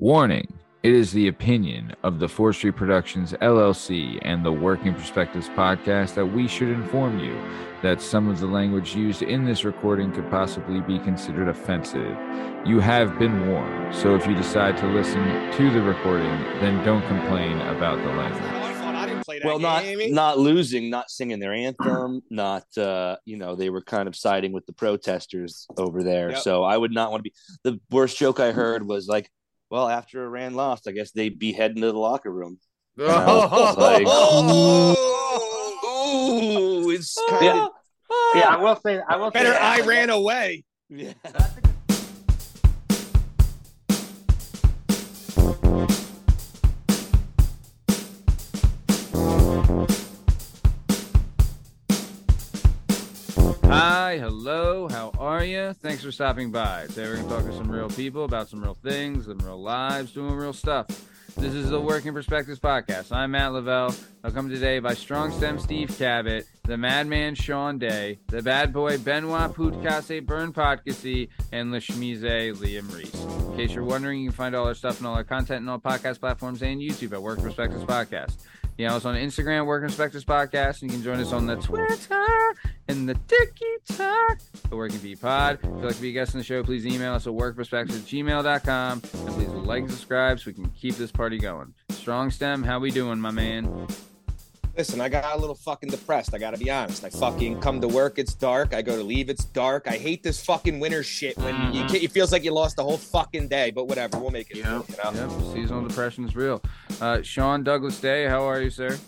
Warning, it is the opinion of the Forestry Productions LLC and the Working Perspectives Podcast that we should inform you that some of the language used in this recording could possibly be considered offensive. You have been warned, so if you decide to listen to the recording, then don't complain about the language. Well, not losing, not singing their anthem, they were kind of siding with the protesters over there. Yep. So I would not want to be. The worst joke I heard was like, well, after Iran lost, I guess they'd be heading to the locker room. It's kind of... Yeah, I will say... Better I ran away. Yeah. Hi, hello, how are you? Thanks for stopping by. Today we're going to talk to some real people about some real things, some real lives, doing real stuff. This is the Working Perspectives Podcast. I'm Matt Lavelle. I'll come today by Strong Stem Steve Cabot, the Madman Sean Day, the Bad Boy Benoit Putkase Putkase, and Le Chemise Liam Reese. In case you're wondering, you can find all our stuff and all our content and all podcast platforms and YouTube at Working Perspectives Podcast. You know, it's on Instagram, Working Perspectives Podcast, and you can join us on the Twitter and the TikTok, the Working P Pod. If you'd like to be a guest on the show, please email us at workperspectives@gmail.com, and please like and subscribe so we can keep this party going. Strong Stem, how we doing, my man? Listen, I got a little fucking depressed. I got to be honest. I fucking come to work, it's dark. I go to leave, it's dark. I hate this fucking winter shit when it feels like you lost the whole fucking day. But whatever, we'll make it. Yep. Seasonal depression is real. Sean Douglas Day, how are you, sir?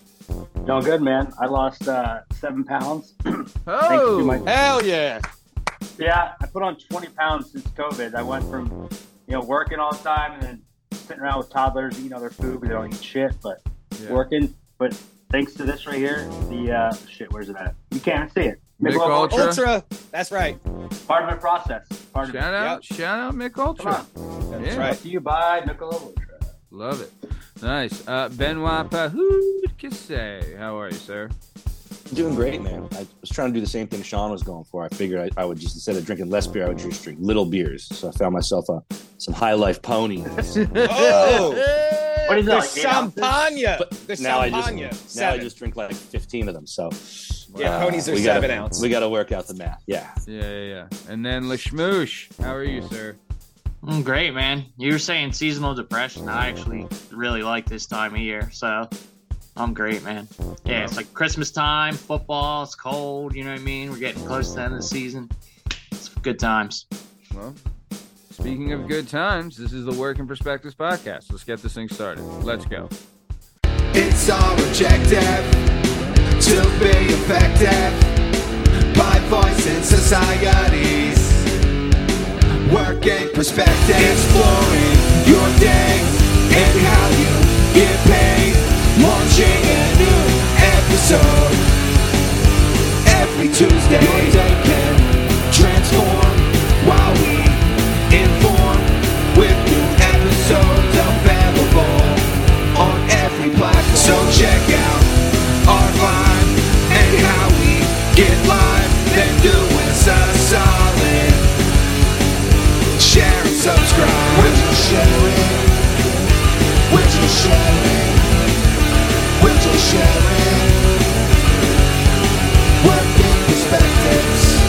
Doing good, man. I lost 7 pounds. Oh, hell yeah. Yeah, I put on 20 pounds since COVID. I went from, working all the time and then sitting around with toddlers eating all their food, but they don't eat shit, but working. But thanks to this right here, the where's it at? You can't see it. Mick Ultra. That's right. Part of the process. Shout out Mick Ultra. That's right. To you by Mick Ultra. Love it. Nice. Benoit Putkase, how are you, sir? I'm doing great, man. I was trying to do the same thing Sean was going for. I figured I would just, instead of drinking less beer, I would just drink little beers. So I found myself some High Life ponies. Oh! What is that? Now I just drink like 15 of them. So yeah, ponies are 7 ounces. We got to work out the math. Yeah. And then Le Schmoosh, how are you, sir? I'm great, man. You were saying seasonal depression. I actually really like this time of year, so I'm great, man. Yeah, it's like Christmas time, football. It's cold. You know what I mean? We're getting close to the end of the season. It's good times. Well. Speaking of good times, this is the Working Perspectives Podcast. Let's get this thing started. Let's go. It's our objective to be effective by voice in societies. Working Perspectives. Exploring your day and how you get paid. Launching a new episode every Tuesday. Your day can transform while we inform with new episodes available on every platform. So check out our vibe and how we get live. Then do us a solid. Share and subscribe. We're just sharing. Working Perspectives.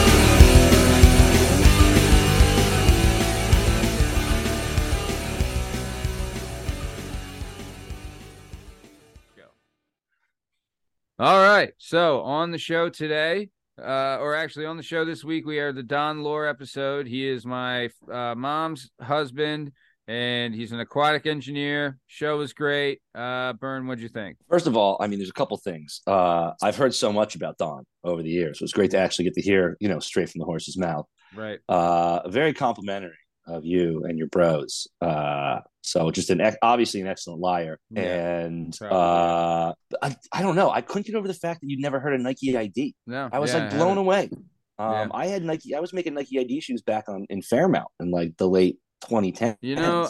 All right, so on the show today, or actually on the show this week, we aired the Don Lore episode. He is my mom's husband, and he's an aquatic engineer. Show was great. Bern, what'd you think? First of all, I mean, there's a couple things. I've heard so much about Don over the years. So it's great to actually get to hear, straight from the horse's mouth. Right. Very complimentary of you and your bros. So just obviously an excellent liar. Yeah, and I don't know. I couldn't get over the fact that you'd never heard of Nike ID. No, I was blown away. I had Nike. I was making Nike ID shoes back in Fairmount in like the late 2010. Now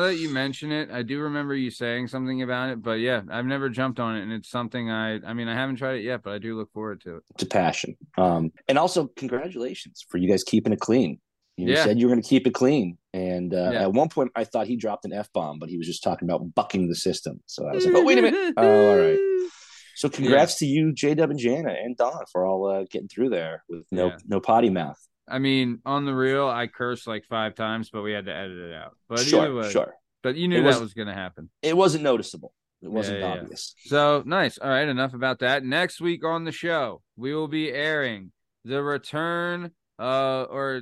that you mention it, I do remember you saying something about it. But yeah, I've never jumped on it. And it's something I haven't tried it yet, but I do look forward to it. It's a passion. And also congratulations for you guys keeping it clean. You said you were going to keep it clean. And at one point, I thought he dropped an F-bomb, but he was just talking about bucking the system. So I was like, oh, wait a minute. Oh, all right. So congrats to you, J-Dub and Jana and Don, for all getting through there with no potty mouth. I mean, on the reel, I cursed like 5 times, but we had to edit it out. But sure. But you knew that was going to happen. It wasn't noticeable. It wasn't obvious. So nice. All right. Enough about that. Next week on the show, we will be airing the return well,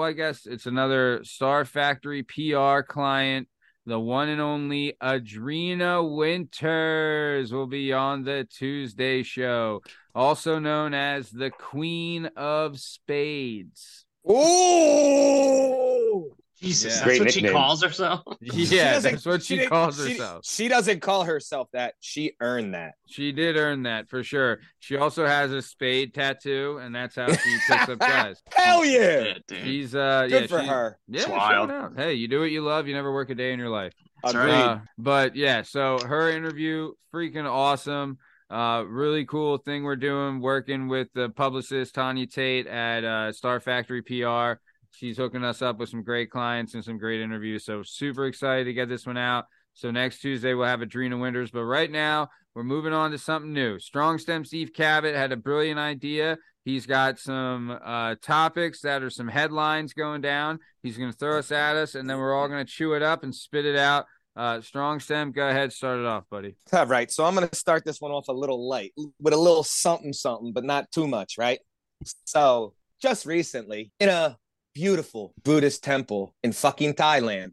I guess it's another Star Factory PR client. The one and only Adrena Winters will be on the Tuesday show, also known as the Queen of Spades. Oh, Jesus. Yeah. That's what she calls herself? Yeah, that's what she calls herself. She doesn't call herself that. She earned that. She did earn that, for sure. She also has a spade tattoo, and that's how she picks up guys. Hell yeah! She's, good for her. Yeah, it's wild. Hey, you do what you love. You never work a day in your life. That's right. But, yeah, so her interview, freaking awesome. Really cool thing we're doing, working with the publicist Tanya Tate at Star Factory PR. She's hooking us up with some great clients and some great interviews. So super excited to get this one out. So next Tuesday we'll have Adrena Winters. But right now we're moving on to something new. Strong Stem Steve Cabot had a brilliant idea. He's got some topics that are some headlines going down. He's going to throw us at us, and then we're all going to chew it up and spit it out. Strong Stem, go ahead, start it off, buddy. All right, so I'm going to start this one off a little light with a little something, but not too much, right? So just recently, in a beautiful Buddhist temple in fucking Thailand,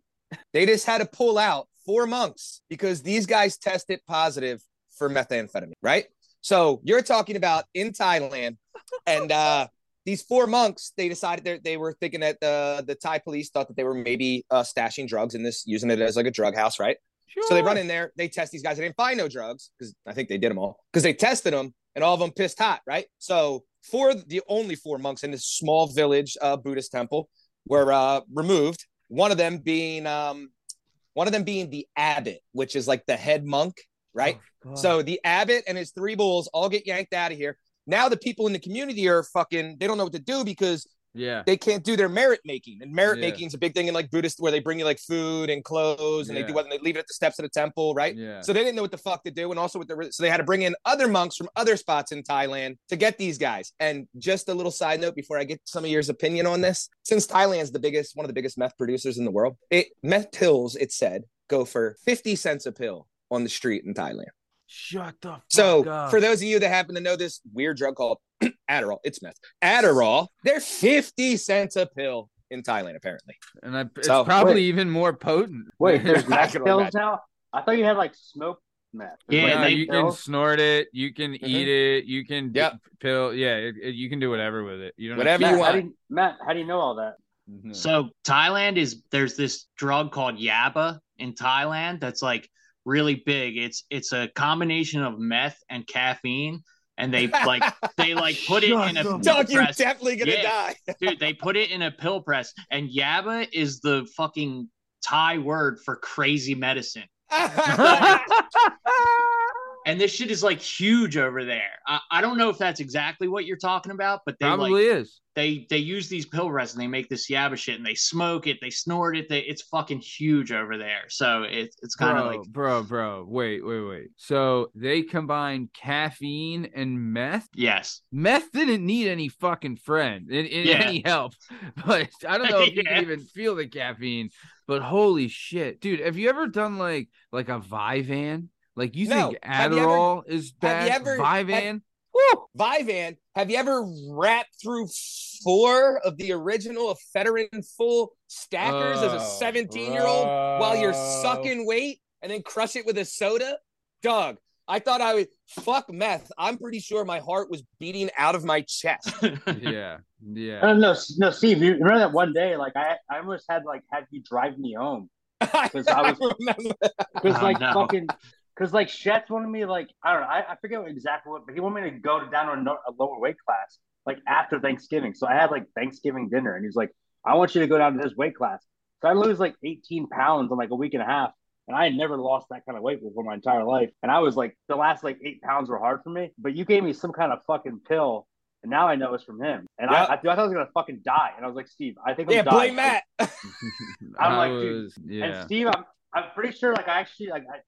they just had to pull out 4 monks because these guys tested positive for methamphetamine, right? So you're talking about in Thailand, and these 4 monks, they decided they were thinking that the Thai police thought that they were maybe stashing drugs in this, using it as like a drug house, right? Sure. So they run in there, they test these guys. They didn't find no drugs because I think they did them all, because they tested them and all of them pissed hot, right? So the only four monks in this small village Buddhist temple were removed. One of them being the abbot, which is like the head monk, right? Oh, so the abbot and his 3 bulls all get yanked out of here. Now the people in the community are fucking, they don't know what to do because they can't do their merit making. And merit making is a big thing in like Buddhist, where they bring you like food and clothes, and they do what, and they leave it at the steps of the temple, right? Yeah. So they didn't know what the fuck to do. And also so they had to bring in other monks from other spots in Thailand to get these guys. And just a little side note before I get some of your opinion on this, since Thailand's one of the biggest meth producers in the world, meth pills, it said, go for 50 cents a pill on the street in Thailand. Shut the fuck up. For those of you that happen to know this weird drug called Adderall, it's meth. Adderall, they're 50 cents a pill in Thailand, apparently. And it's probably even more potent. Wait, there's meth pills now? I thought you had like smoked meth. Yeah, like, no, you can snort it. You can eat it. You can pill. Yeah, you can do whatever with it. You don't whatever you want. Matt, how do you know all that? Mm-hmm. So Thailand there's this drug called Yaba in Thailand that's like really big. It's a combination of meth and caffeine, and they put it in a pill press. You're definitely gonna die. Dude, they put it in a pill press, and Yaba is the fucking Thai word for crazy medicine. And this shit is like huge over there. I don't know if that's exactly what you're talking about, but they probably is. They use these pill presses and they make this Yaba shit, and they smoke it, they snort it. It's fucking huge over there. So it's kind of like wait. So they combine caffeine and meth. Yes, meth didn't need any fucking friend, any help. But I don't know if you can even feel the caffeine. But holy shit, dude! Have you ever done like a Vyvan? Like, you think Adderall is bad? Vyvan. Have you ever wrapped through 4 of the original ephedrine full stackers as a 17-year-old while you're sucking weight, and then crush it with a soda? Dog, I thought I would fuck meth. I'm pretty sure my heart was beating out of my chest. Yeah. No, Steve, you remember that one day? Like, I almost had you drive me home because I was Because, like, Shetz wanted me, like, I don't know, I forget exactly what, but he wanted me to go down to a lower weight class, like, after Thanksgiving. So I had, like, Thanksgiving dinner, and he was like, I want you to go down to this weight class. So I lose, like, 18 pounds in, like, a week and a half, and I had never lost that kind of weight before my entire life. And I was, like, the last, like, 8 pounds were hard for me, but you gave me some kind of fucking pill And now I know it's from him. And yep. I thought I was going to fucking die. And I was like, Steve, I think I'm dying. Blame Matt. I'm like, dude. Yeah. And Steve, I'm pretty sure, like,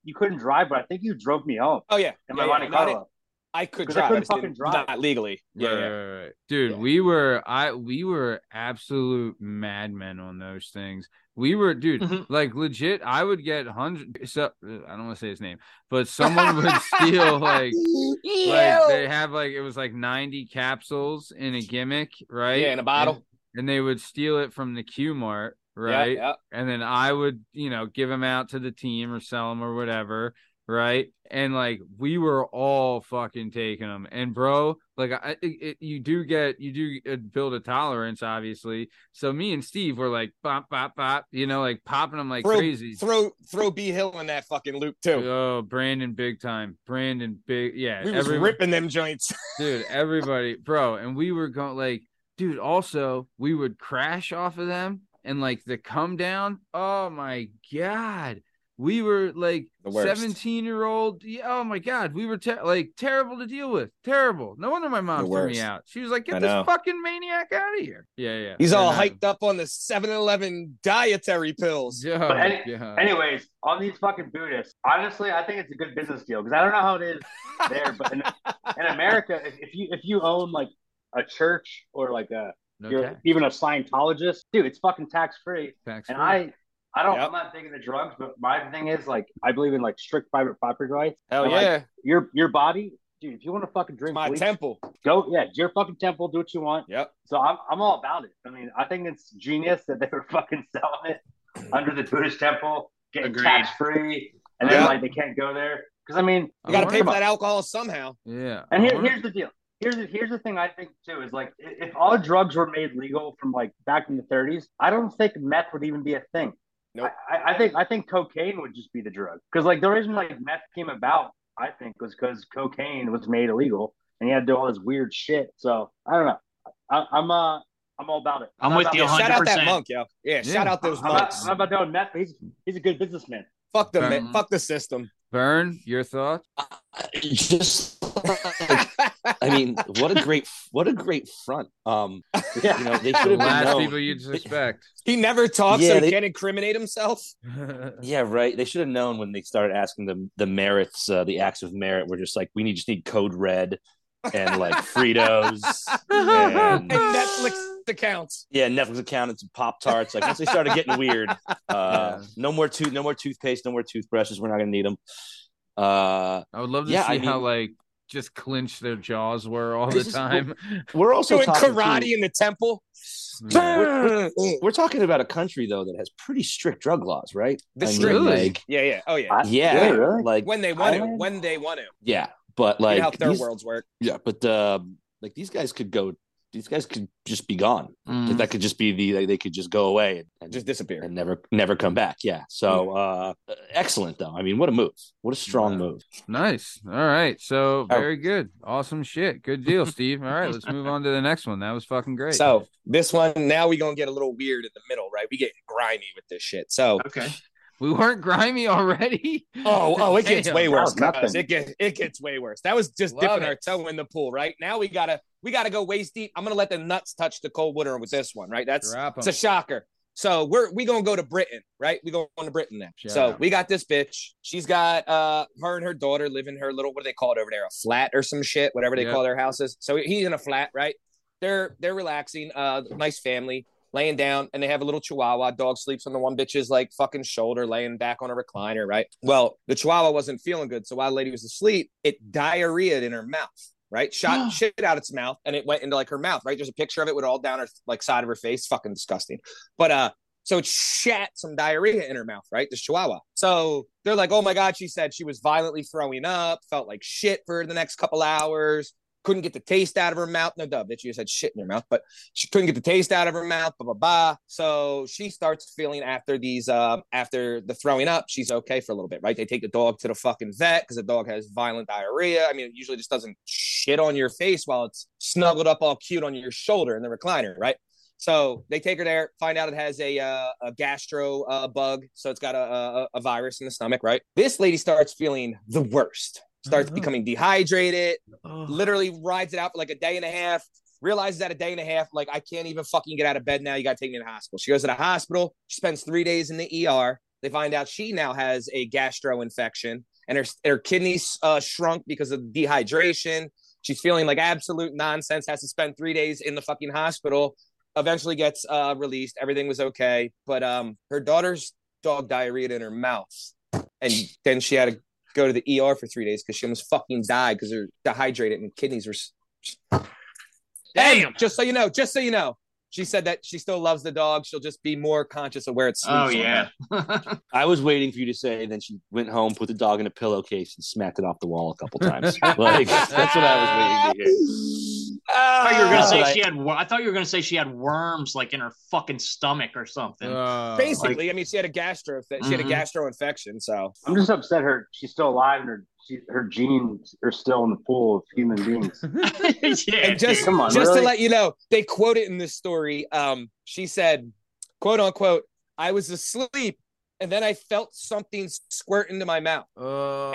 you couldn't drive, but I think you drove me home. Oh, yeah. In my Monte Carlo. I could drive. I couldn't fucking drive. Not legally. Yeah, right. Dude, yeah. We were absolute madmen on those things. We were, dude, like, legit, I would get hundreds. So, I don't want to say his name, but someone would steal, like they have, like, it was, like, 90 capsules in a gimmick, right? Yeah, in a bottle. And they would steal it from the Q-Mart, right? Yeah. And then I would, give them out to the team or sell them or whatever, right? And, like, we were all fucking taking them. And, bro, like, you do build a tolerance, obviously. So me and Steve were like, bop, bop, bop, like popping them like crazy. Throw B Hill in that fucking loop too. Oh, Brandon, big time. Yeah. We was ripping them joints. Dude, everybody, bro. And we were going like, dude, also we would crash off of them and like the come down. Oh my God. We were like 17-year-old. Oh my God. We were terrible to deal with. Terrible. No wonder my mom threw me out. She was like, get this fucking maniac out of here. Yeah, yeah. He's all hyped up on the 7-Eleven dietary pills. Yeah. But anyways, on these fucking Buddhists, honestly, I think it's a good business deal because I don't know how it is there, but in America, if you own like a church or like you're even a Scientologist, dude, it's fucking tax-free. Tax-free. And I don't. Yep. I'm not big into drugs, but my thing is like I believe in like strict private property rights. Hell yeah! Like, your body, dude. If you want to fucking drink, it's my temple. Go, yeah. It's your fucking temple. Do what you want. Yep. So I'm all about it. I mean, I think it's genius that they were fucking selling it under the Buddhist temple, getting tax free, and then like they can't go there because I mean you got to pay for that alcohol somehow. Yeah. And here's the deal. Here's the thing I think too is like if all drugs were made legal from like back in the 30s, I don't think meth would even be a thing. Nope. I think cocaine would just be the drug because like the reason like meth came about I think was because cocaine was made illegal and you had to do all this weird shit. So I don't know. I'm all about it. I'm with you 100%. Shout out that monk, yo. Yeah, shout out those monks. I'm about doing meth. He's a good businessman. Fuck the fuck the system. Vern, your thoughts? I mean, what a great front. They should have last people you'd suspect. He never talks, so he can't incriminate himself. Yeah, right. They should have known when they started asking them the merits, the acts of merit. We're just like, we just need Code Red and like Fritos and Netflix accounts. Yeah, Netflix accounts and Pop-Tarts. Like once they started getting weird, no more toothpaste, no more toothbrushes. We're not gonna need them. I would love to see how like just clinch their jaws were all the time. We're also doing karate in the temple. Yeah. We're talking about a country though that has pretty strict drug laws, right? Yeah. Oh yeah. Really? Like when they want to. Yeah, but like how their worlds work. Yeah, but like these guys could go. These guys could just be gone. Mm. That could just be they could just go away and just disappear and never come back. Yeah. So excellent though. I mean, what a move! What a strong move. Nice. All right. So very good. Awesome shit. Good deal, Steve. All right. Let's move on to the next one. That was fucking great. So this one now we're gonna get a little weird in the middle, right? We get grimy with this shit. So okay. We weren't grimy already. Oh, it gets way worse. It gets way worse. That was just dipping our toe in the pool, right? Now we gotta go waist deep. I'm gonna let the nuts touch the cold water with this one, right? It's a shocker. So we gonna go to Britain, right? We going to Britain now. Shut up. We got this bitch. She's got her and her daughter live in her little, what do they call it over there? A flat or some shit, whatever they call their houses. So he's in a flat, right? They're relaxing. Nice family. Laying down, and they have a little chihuahua. Dog sleeps on the one bitch's like fucking shoulder, laying back on a recliner, right? Well, the chihuahua wasn't feeling good, so while the lady was asleep, it diarrheaed in her mouth, right? Shot shit out its mouth, and it went into like her mouth, right? There's a picture of it with all down her like side of her face. Fucking disgusting. But so it shat some diarrhea in her mouth, right? This chihuahua. So they're like, oh my God, she said she was violently throwing up, felt like shit for the next couple hours. Couldn't get the taste out of her mouth. No, duh, bitch, you just had shit in her mouth, but she couldn't get the taste out of her mouth, blah, blah, blah. So she starts feeling after the throwing up, she's okay for a little bit, right? They take the dog to the fucking vet because the dog has violent diarrhea. I mean, it usually just doesn't shit on your face while it's snuggled up all cute on your shoulder in the recliner, right? So they take her there, find out it has a gastro bug. So it's got a virus in the stomach, right? This lady starts feeling the worst. Starts becoming dehydrated, literally rides it out for like a day and a half, realizes at a day and a half, like, I can't even fucking get out of bed now. You got to take me to the hospital. She goes to the hospital. She spends 3 days in the ER. They find out she now has a gastro infection and her kidneys shrunk because of dehydration. She's feeling like absolute nonsense, has to spend 3 days in the fucking hospital, eventually gets released. Everything was okay. But her daughter's dog diarrheaed in her mouth. And then she had to go to the ER for 3 days because she almost fucking died because they're dehydrated and kidneys were... Damn! And just so you know, she said that she still loves the dog. She'll just be more conscious of where it sleeps. Oh, yeah. I was waiting for you to say, and then she went home, put the dog in a pillowcase, and smacked it off the wall a couple times. Like, that's what I was waiting to hear. I thought you were going to say she had worms, like, in her fucking stomach or something. Basically, I mean, she had a gastro infection, so. I'm just upset she's still alive and her genes are still in the pool of human beings. And just to let you know, they quote it in this story. She said, quote unquote, "I was asleep and then I felt something squirt into my mouth."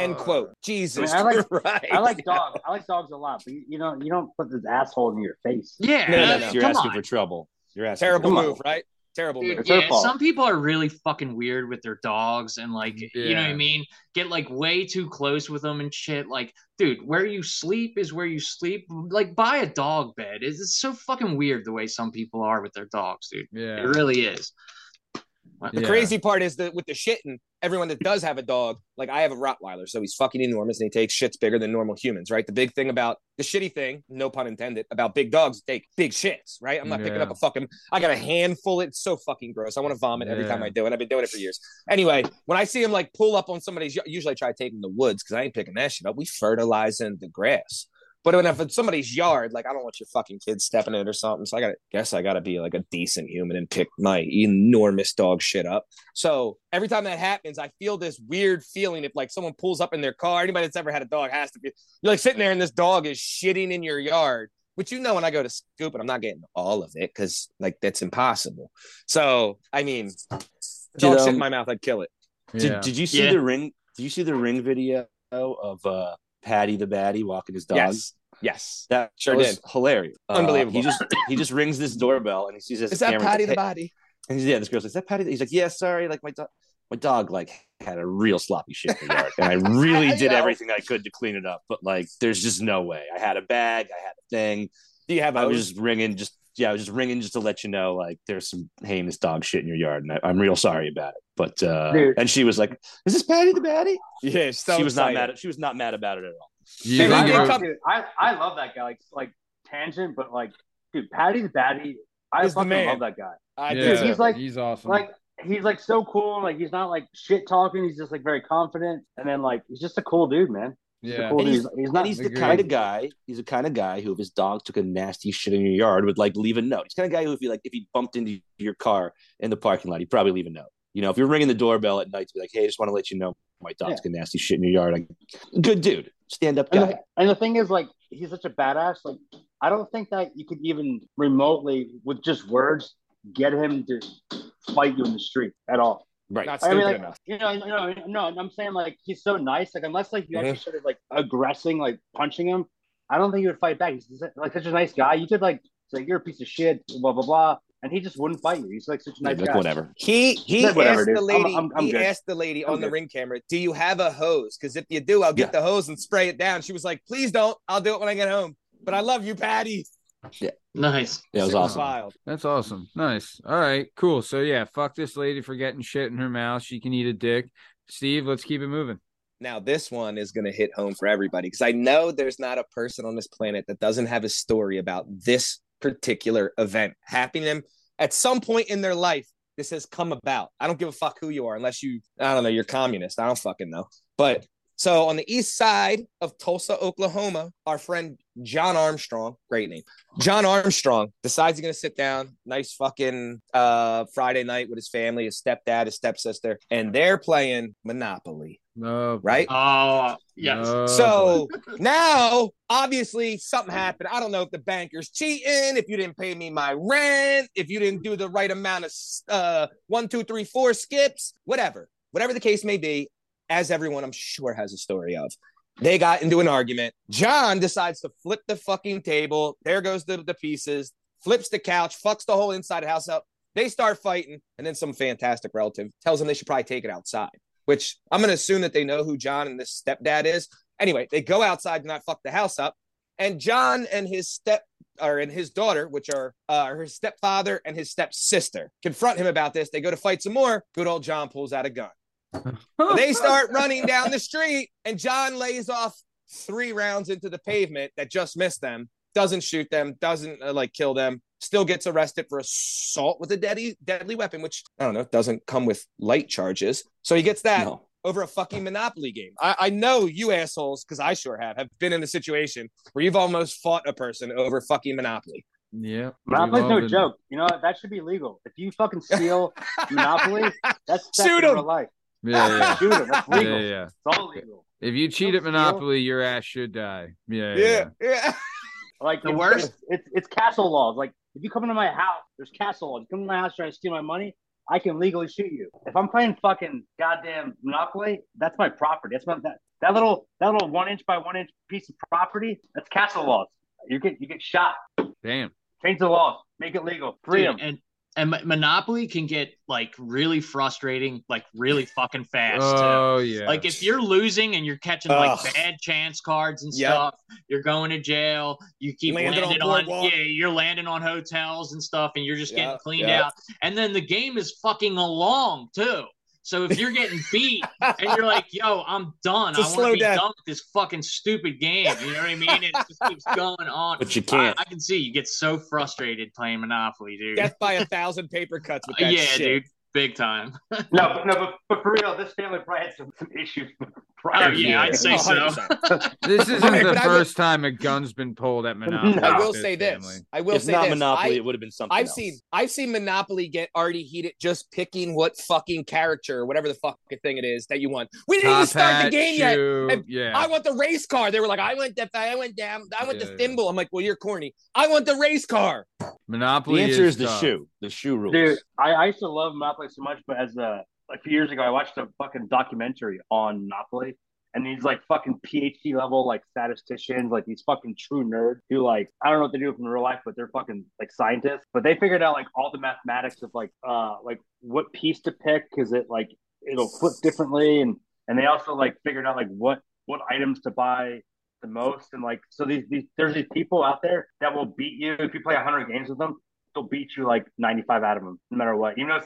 End quote. Jesus Christ. I like dogs a lot, but you don't put this asshole in your face. Yeah, no. You're asking for trouble. You're asking. Terrible move, right? Terrible. Dude, yeah, some people are really fucking weird with their dogs and you know what I mean? Get like way too close with them and shit. Like, dude, where you sleep is where you sleep. Like, buy a dog bed. It's so fucking weird the way some people are with their dogs, dude. Yeah. It really is. The crazy part is that with the shitting, everyone that does have a dog, like I have a Rottweiler, so he's fucking enormous and he takes shits bigger than normal humans, right? The big thing about the shitty thing, no pun intended, about big dogs take big shits, right? I'm not picking up a fucking, I got a handful. It's so fucking gross. I want to vomit every time I do it. I've been doing it for years. Anyway, when I see him like pull up on somebody's, usually I try to take him to the woods because I ain't picking that shit up. We fertilizing the grass. But if it's somebody's yard, like, I don't want your fucking kids stepping in it or something. So I guess I gotta be like a decent human and pick my enormous dog shit up. So every time that happens, I feel this weird feeling. If like someone pulls up in their car, anybody that's ever had a dog has to be, you're like sitting there and this dog is shitting in your yard, which, you know, when I go to scoop it, I'm not getting all of it because like that's impossible. So, I mean, dog shit in my mouth, I'd kill it. Yeah. Did you see the ring? Did you see the ring video of, Patty the Batty walking his dog? Yes. That sure was hilarious. Unbelievable. He just rings this doorbell and he sees this. Is that Patty the Batty? And he's, this girl's like, "Is that Patty?" He's like, "Yeah, sorry. Like my dog like had a real sloppy shit in the yard, and I really did everything I could to clean it up, but like there's just no way. I had a bag, I had a thing. Do you have? I was just ringing just to let you know, like, there's some heinous dog shit in your yard, and I'm real sorry about it." But and she was like, "Is this Patty the Batty?" Yeah, so she was excited. She was not mad about it at all. Yeah. I love that guy. Like tangent, but like, dude, Patty the Batty, I fucking love that guy. Dude, he's awesome. Like, he's like so cool. And, like, he's not like shit talking. He's just like very confident, and then like he's just a cool dude, man. Yeah, cool, he's the kind of guy who, if his dog took a nasty shit in your yard, would like leave a note. He's the kind of guy who, if he bumped into your car in the parking lot, he'd probably leave a note. You know, if you're ringing the doorbell at night, to be like, "Hey, I just want to let you know my dog took a nasty shit in your yard." Like, good dude, stand up guy. And the thing is, like, he's such a badass. Like, I don't think that you could even remotely, with just words, get him to fight you in the street at all. Right. Not stupid enough. No, I'm saying, like, he's so nice. Like, unless, like, you actually started, like, aggressing, like, punching him, I don't think he would fight back. He's, like, such a nice guy. You could, like, say, "You're a piece of shit, blah, blah, blah." And he just wouldn't fight you. He's, like, such a nice guy. Whatever. He asked the lady on the ring camera, "Do you have a hose? Because if you do, I'll get the hose and spray it down." She was like, "Please don't. I'll do it when I get home. But I love you, Patty." Yeah. Nice. That was awesome. Wild. That's awesome. Nice. All right. Cool. So yeah, fuck this lady for getting shit in her mouth. She can eat a dick. Steve, let's keep it moving. Now this one is gonna hit home for everybody because I know there's not a person on this planet that doesn't have a story about this particular event happening to them at some point in their life. This has come about. I don't give a fuck who you are, unless you're communist. I don't fucking know. But so on the east side of Tulsa, Oklahoma, our friend John Armstrong, great name, John Armstrong, decides he's going to sit down, nice fucking Friday night with his family, his stepdad, his stepsister, and they're playing Monopoly. No. Right? Oh, yes. No. So now, obviously, something happened. I don't know if the banker's cheating, if you didn't pay me my rent, if you didn't do the right amount of 1, 2, 3, 4 skips, whatever. Whatever the case may be, as everyone, I'm sure, has a story of. They got into an argument. John decides to flip the fucking table. There goes the pieces, flips the couch, fucks the whole inside house up. They start fighting. And then some fantastic relative tells them they should probably take it outside, which I'm going to assume that they know who John and this stepdad is. Anyway, they go outside to not fuck the house up. And John and his daughter, which are her stepfather and his stepsister, confront him about this. They go to fight some more. Good old John pulls out a gun. They start running down the street, and John lays off 3 rounds into the pavement that just missed them. Doesn't shoot them. Doesn't kill them. Still gets arrested for assault with a deadly weapon, which I don't know. Doesn't come with light charges. So he gets that. No. Over a fucking Monopoly game. I know you assholes, because I sure have been in a situation where you've almost fought a person over fucking Monopoly. Yeah. Monopoly's no joke. You know what? That should be legal. If you fucking steal Monopoly, that's shoot him. Life. Yeah. Shoot him. That's legal. Yeah. It's all legal. If you cheat at Monopoly, your ass should die. Yeah. Like the worst. It's castle laws. Like if you come into my house, there's castle laws. You come to my house trying to steal my money, I can legally shoot you. If I'm playing fucking goddamn Monopoly, that's my property. That's that little 1-inch by 1-inch piece of property. That's castle laws. You get shot. Damn. Change the laws. Make it legal. Free them. And Monopoly can get really frustrating, really fucking fast. Oh too. Yeah. If you're losing and you're catching bad chance cards and stuff, you're going to jail. You keep you're landing on hotels and stuff, and you're just getting cleaned out. And then the game is fucking along too. So if you're getting beat and you're like, yo, I'm done. I want to be done with this fucking stupid game. You know what I mean? It just keeps going on. But you can't. I can see you get so frustrated playing Monopoly, dude. Death by 1,000 paper cuts with that shit. Yeah, dude. Big time. But for real, this family probably had some issues prior. Oh, yeah, I'd say so. This isn't the first time a gun's been pulled at Monopoly. No, I will say this. If not Monopoly, it would have been something else. I've seen Monopoly get already heated just picking what fucking character or whatever the fucking thing it is that you want. We didn't even start the game yet. Yeah. I want the race car. They were like, I went that, I went down, I went the thimble. I'm like, well, you're corny. I want the race car. Monopoly. The answer is the shoe. The shoe rules. Dude, I used to love Monopoly so much, but as a few years ago, I watched a fucking documentary on Monopoly, and these fucking PhD level statisticians, these fucking true nerds who I don't know what they do in real life, but they're fucking scientists. But they figured out all the mathematics of what piece to pick, because it it'll flip differently, and they also figured out what items to buy the most, and so these there's these people out there that will beat you if you play 100 games with them. They'll beat you 95 out of them, no matter what. You know, it's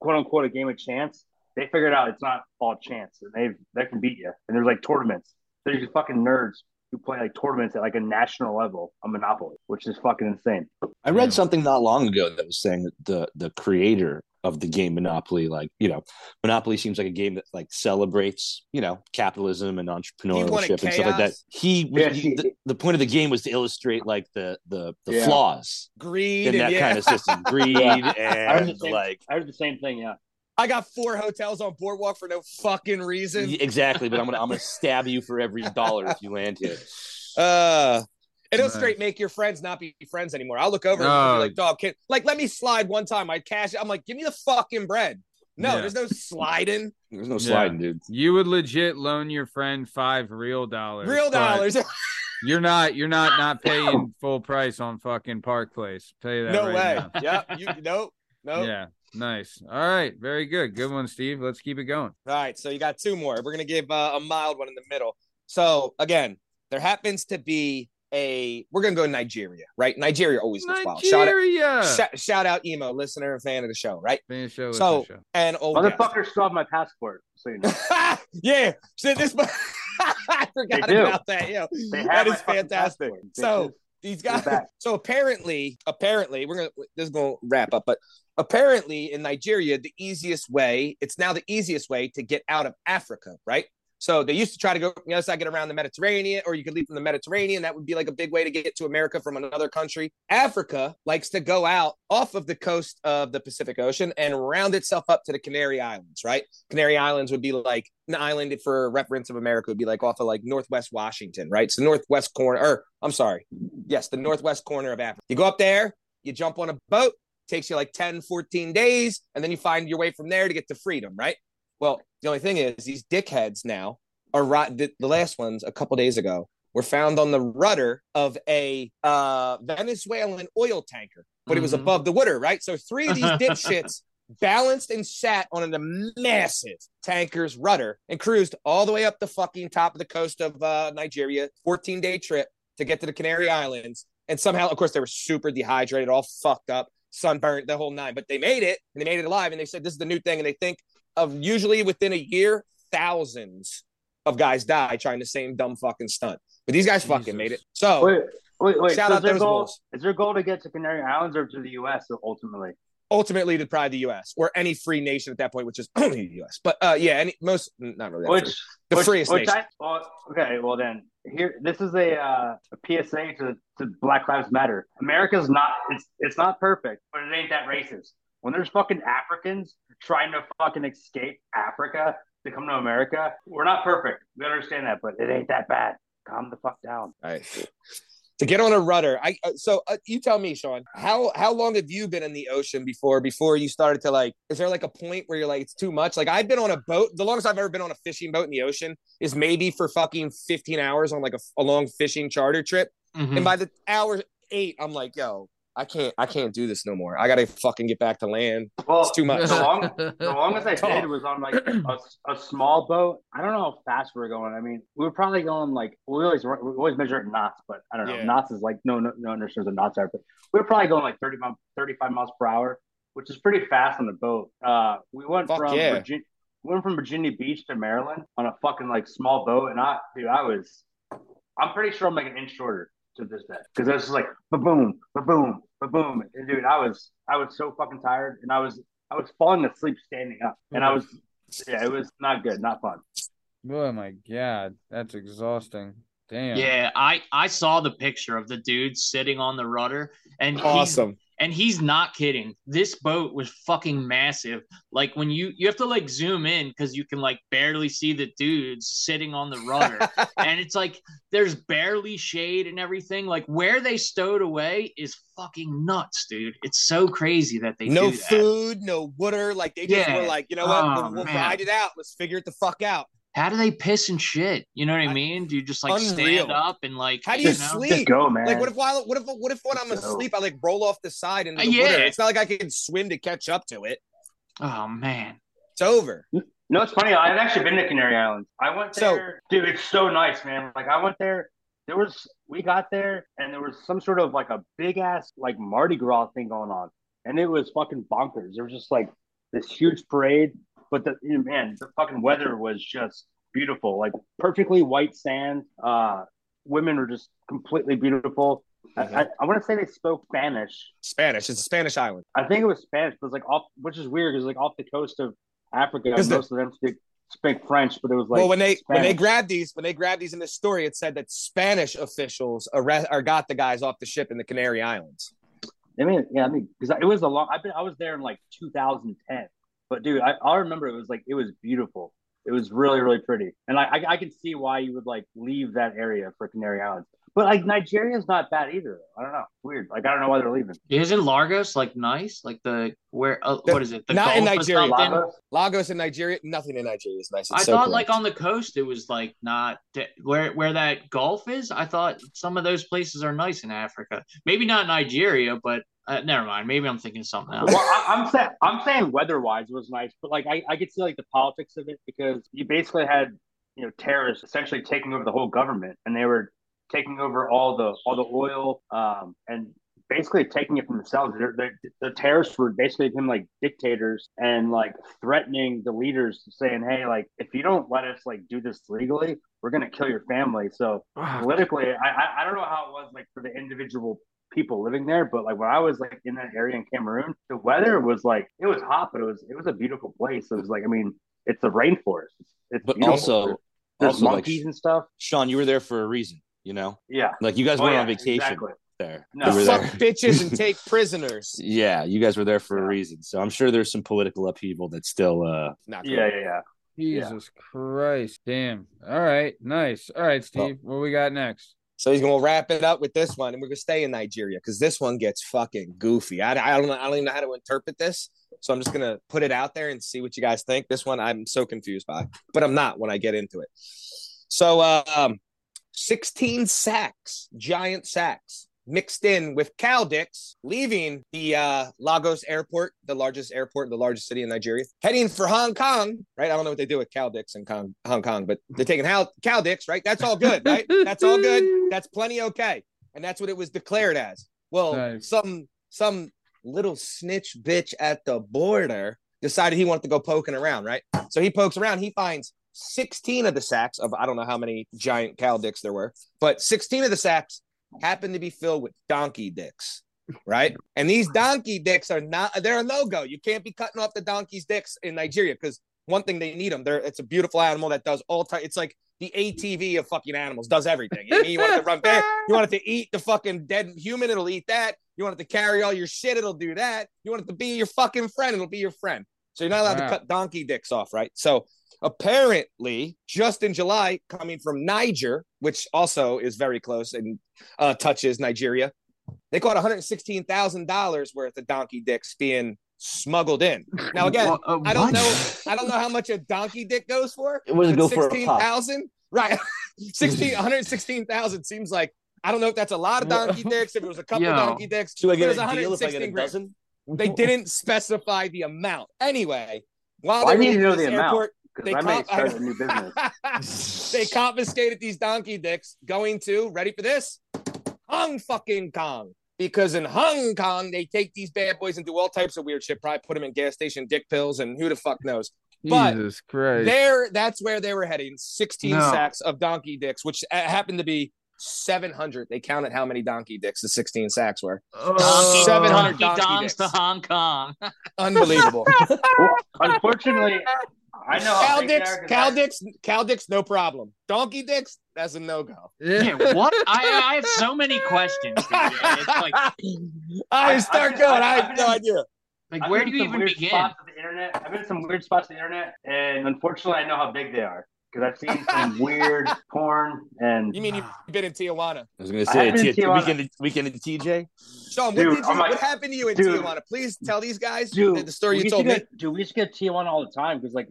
quote unquote a game of chance. They figured out it's not all chance, and they can beat you. And there's tournaments. There's just fucking nerds who play tournaments at a national level on Monopoly, which is fucking insane. I read something not long ago that was saying that the creator of the game Monopoly, Monopoly seems like a game that celebrates, capitalism and entrepreneurship and stuff like that. The point of the game was to illustrate the flaws, greed, in that kind of system, greed, and I heard the same thing. Yeah, I got 4 hotels on Boardwalk for no fucking reason. Exactly, but I'm gonna stab you for every dollar if you land here. It'll straight make your friends not be friends anymore. I'll look over and be like, dog, kid, let me slide one time. I cash it. I'm like, give me the fucking bread. No, there's no sliding. There's no sliding, dude. You would legit loan your friend 5 real dollars. Real dollars. You're not paying full price on fucking Park Place. I'll tell you that. No right way. Now. Yep. Nope. Yeah. Nice. All right. Very good. Good one, Steve. Let's keep it going. All right. So you got 2 more. We're going to give a mild one in the middle. So again, there happens to be we're going to go to Nigeria, right? Nigeria always looks wild. Shout out Emo, listener and fan of the show, right? Fan of the show. So, and motherfucker stole my passport. So you know. Yeah. So this, I forgot about that. Yeah. That is fantastic. So these guys, apparently this is going to wrap up, but apparently in Nigeria, it's now the easiest way to get out of Africa, right? So they used to try to go from the other side, get around the Mediterranean, or you could leave from the Mediterranean. That would be a big way to get to America from another country. Africa likes to go out off of the coast of the Pacific Ocean and round itself up to the Canary Islands, right? Canary Islands would be an island, for reference of America, would be off of Northwest Washington, right? So northwest corner, the northwest corner of Africa. You go up there, you jump on a boat, takes you 10, 14 days, and then you find your way from there to get to freedom, right? Well, the only thing is these dickheads now the last ones a couple days ago, were found on the rudder of a Venezuelan oil tanker, but it was above the water, right? So three of these dipshits balanced and sat on a massive tanker's rudder and cruised all the way up the fucking top of the coast of Nigeria, 14-day trip to get to the Canary Islands. And somehow, of course, they were super dehydrated, all fucked up, sunburnt, the whole nine. But they made it, and they made it alive. And they said this is the new thing. And they think of usually within a year, thousands of guys die trying the same dumb fucking stunt. But these guys fucking made it. So wait. Shout out those goals. Is their goal to get to Canary Islands or to the U.S. ultimately? Ultimately to probably the U.S. or any free nation at that point, which is only the U.S. But not really. The freest nation. This is a PSA to Black Lives Matter. America's not. It's not perfect, but it ain't that racist. When there's fucking Africans trying to fucking escape Africa to come to America, we're not perfect. We understand that, but it ain't that bad. Calm the fuck down. All right. To get on a rudder. You tell me, Sean, how long have you been in the ocean before you started to like, is there like a point where you're like, it's too much? Like I've been on a boat. The longest I've ever been on a fishing boat in the ocean is maybe for fucking 15 hours on like a long fishing charter trip. Mm-hmm. And by the hour 8, I'm like, yo, I can't do this no more. I got to fucking get back to land. Well, it's too much. The longest I did was on like a small boat. I don't know how fast we were going. I mean, we were probably going like, we always measure it in knots, but I don't know. Yeah. Knots is like, no one understands what knots are, but we were probably going like 35 miles per hour, which is pretty fast on the boat. We went from Virginia Beach to Maryland on a fucking like small boat. And I'm pretty sure I'm like an inch shorter to this day, because I was just like ba-boom, ba-boom, ba-boom. And dude, I was so fucking tired, and I was falling asleep standing up, and it was not good, not fun. Oh my God, that's exhausting. Damn. Yeah, I saw the picture of the dude sitting on the rudder, and awesome. And he's not kidding. This boat was fucking massive. Like when you have to like zoom in because you can like barely see the dudes sitting on the rudder. And it's like there's barely shade and everything. Like where they stowed away is fucking nuts, dude. It's so crazy that they do that. No food, no water. Like they just were like, you know what? We'll ride it out. Let's figure it the fuck out. How do they piss and shit? You know what I mean? Do you just like stand up and like? How do you sleep? Just go, man. Like what if when I'm asleep I like roll off the side and water? It's not like I can swim to catch up to it. Oh man, it's over. No, it's funny. I've actually been to Canary Islands. I went there, dude. It's so nice, man. Like I went there. We got there and there was some sort of like a big ass like Mardi Gras thing going on, and it was fucking bonkers. There was just like this huge parade. But the fucking weather was just beautiful, like perfectly white sand. Women were just completely beautiful. Mm-hmm. I want to say they spoke Spanish. It's a Spanish island. I think it was Spanish, but it's like off, which is weird because like off the coast of Africa, most of them speak French. But it was like when they grabbed these in this story, it said that Spanish officials got the guys off the ship in the Canary Islands. Because it was a long. I was there in like 2010. But dude, I remember it was beautiful. It was really, really pretty. And I can see why you would like leave that area for Canary Islands. But like Nigeria's not bad either. I don't know. It's weird. Like I don't know why they're leaving. Isn't Lagos like nice? Like what is it? The not Gulf in Nigeria. Lagos in Nigeria. Nothing in Nigeria is nice. I thought on the coast it was like not where that Gulf is. I thought some of those places are nice in Africa. Maybe not Nigeria, but. Never mind. Maybe I'm thinking something else. Well, I'm saying weather-wise was nice, but like I could see like the politics of it because you basically had terrorists essentially taking over the whole government, and they were taking over all the oil and basically taking it for themselves. The terrorists were basically becoming like dictators and like threatening the leaders, saying, "Hey, like if you don't let us like do this legally, we're gonna kill your family." So politically, I don't know how it was like for the individual people living there, but like when I was like in that area in Cameroon, the weather was like it was hot, but it was a beautiful place. It was like, I mean, it's the rainforest. It's but also there's monkeys like, and stuff. Sean, you were there for a reason, you know? Yeah. Like you guys went on vacation there. No, fuck bitches and take prisoners. Yeah, you guys were there for a reason. So I'm sure there's some political upheaval that's still not good. Yeah. Jesus Christ. Damn. All right, nice. All right, Steve, what we got next? So he's going to wrap it up with this one, and we're going to stay in Nigeria because this one gets fucking goofy. I don't even know how to interpret this, so I'm just going to put it out there and see what you guys think. This one I'm so confused by, but I'm not when I get into it. So 16 sacks, giant sacks, mixed in with cow dicks, leaving the Lagos airport, the largest airport in the largest city in Nigeria, heading for Hong Kong, right? I don't know what they do with cow dicks in Hong Kong, but they're taking cow dicks, right? That's all good, right? That's all good. That's plenty okay. And that's what it was declared as. Well, nice. Some little snitch bitch at the border decided he wanted to go poking around, right? So he pokes around. He finds 16 of the sacks of, I don't know how many giant cow dicks there were, but 16 of the sacks happened to be filled with donkey dicks, right? And these donkey dicks they're a no-go. You can't be cutting off the donkey's dicks in Nigeria because one thing, they need them. It's a beautiful animal that does all types. It's like the ATV of fucking animals, does everything. You want it to run back. You want it to eat the fucking dead human, it'll eat that. You want it to carry all your shit, it'll do that. You want it to be your fucking friend, it'll be your friend. So you're not allowed to cut donkey dicks off, right? So apparently, just in July, coming from Niger, which also is very close and touches Nigeria, they caught $116,000 worth of donkey dicks being smuggled in. Now, again, I don't know how much a donkey dick goes for. It wouldn't go for $16,000, right? $116,000 seems like, I don't know if that's a lot of donkey dicks. If it was a couple donkey dicks, do I get a deal if I get a dozen? They didn't specify the amount. Anyway, while they didn't know the amount. I may start a new business. They confiscated these donkey dicks going to, ready for this, Hong fucking Kong. Because in Hong Kong, they take these bad boys and do all types of weird shit. Probably put them in gas station dick pills and who the fuck knows. But Jesus Christ. That's where they were heading. 16 sacks of donkey dicks, which happened to be 700. They counted how many donkey dicks the 16 sacks were. Oh, 700 donkey dicks to Hong Kong. Unbelievable. Unfortunately, I know cow dicks, no problem. Donkey dicks, that's a no-go. Yeah, what? I have so many questions. It's like, I have no idea. Like, where do you even begin? I've been to some weird spots on the internet, and unfortunately, I know how big they are because I've seen some weird porn. And you mean you've been in Tijuana? I was going to say weekend at TJ. Sean, what happened to you in Tijuana? Please tell these guys the story you told me. We used to get Tijuana all the time because, like,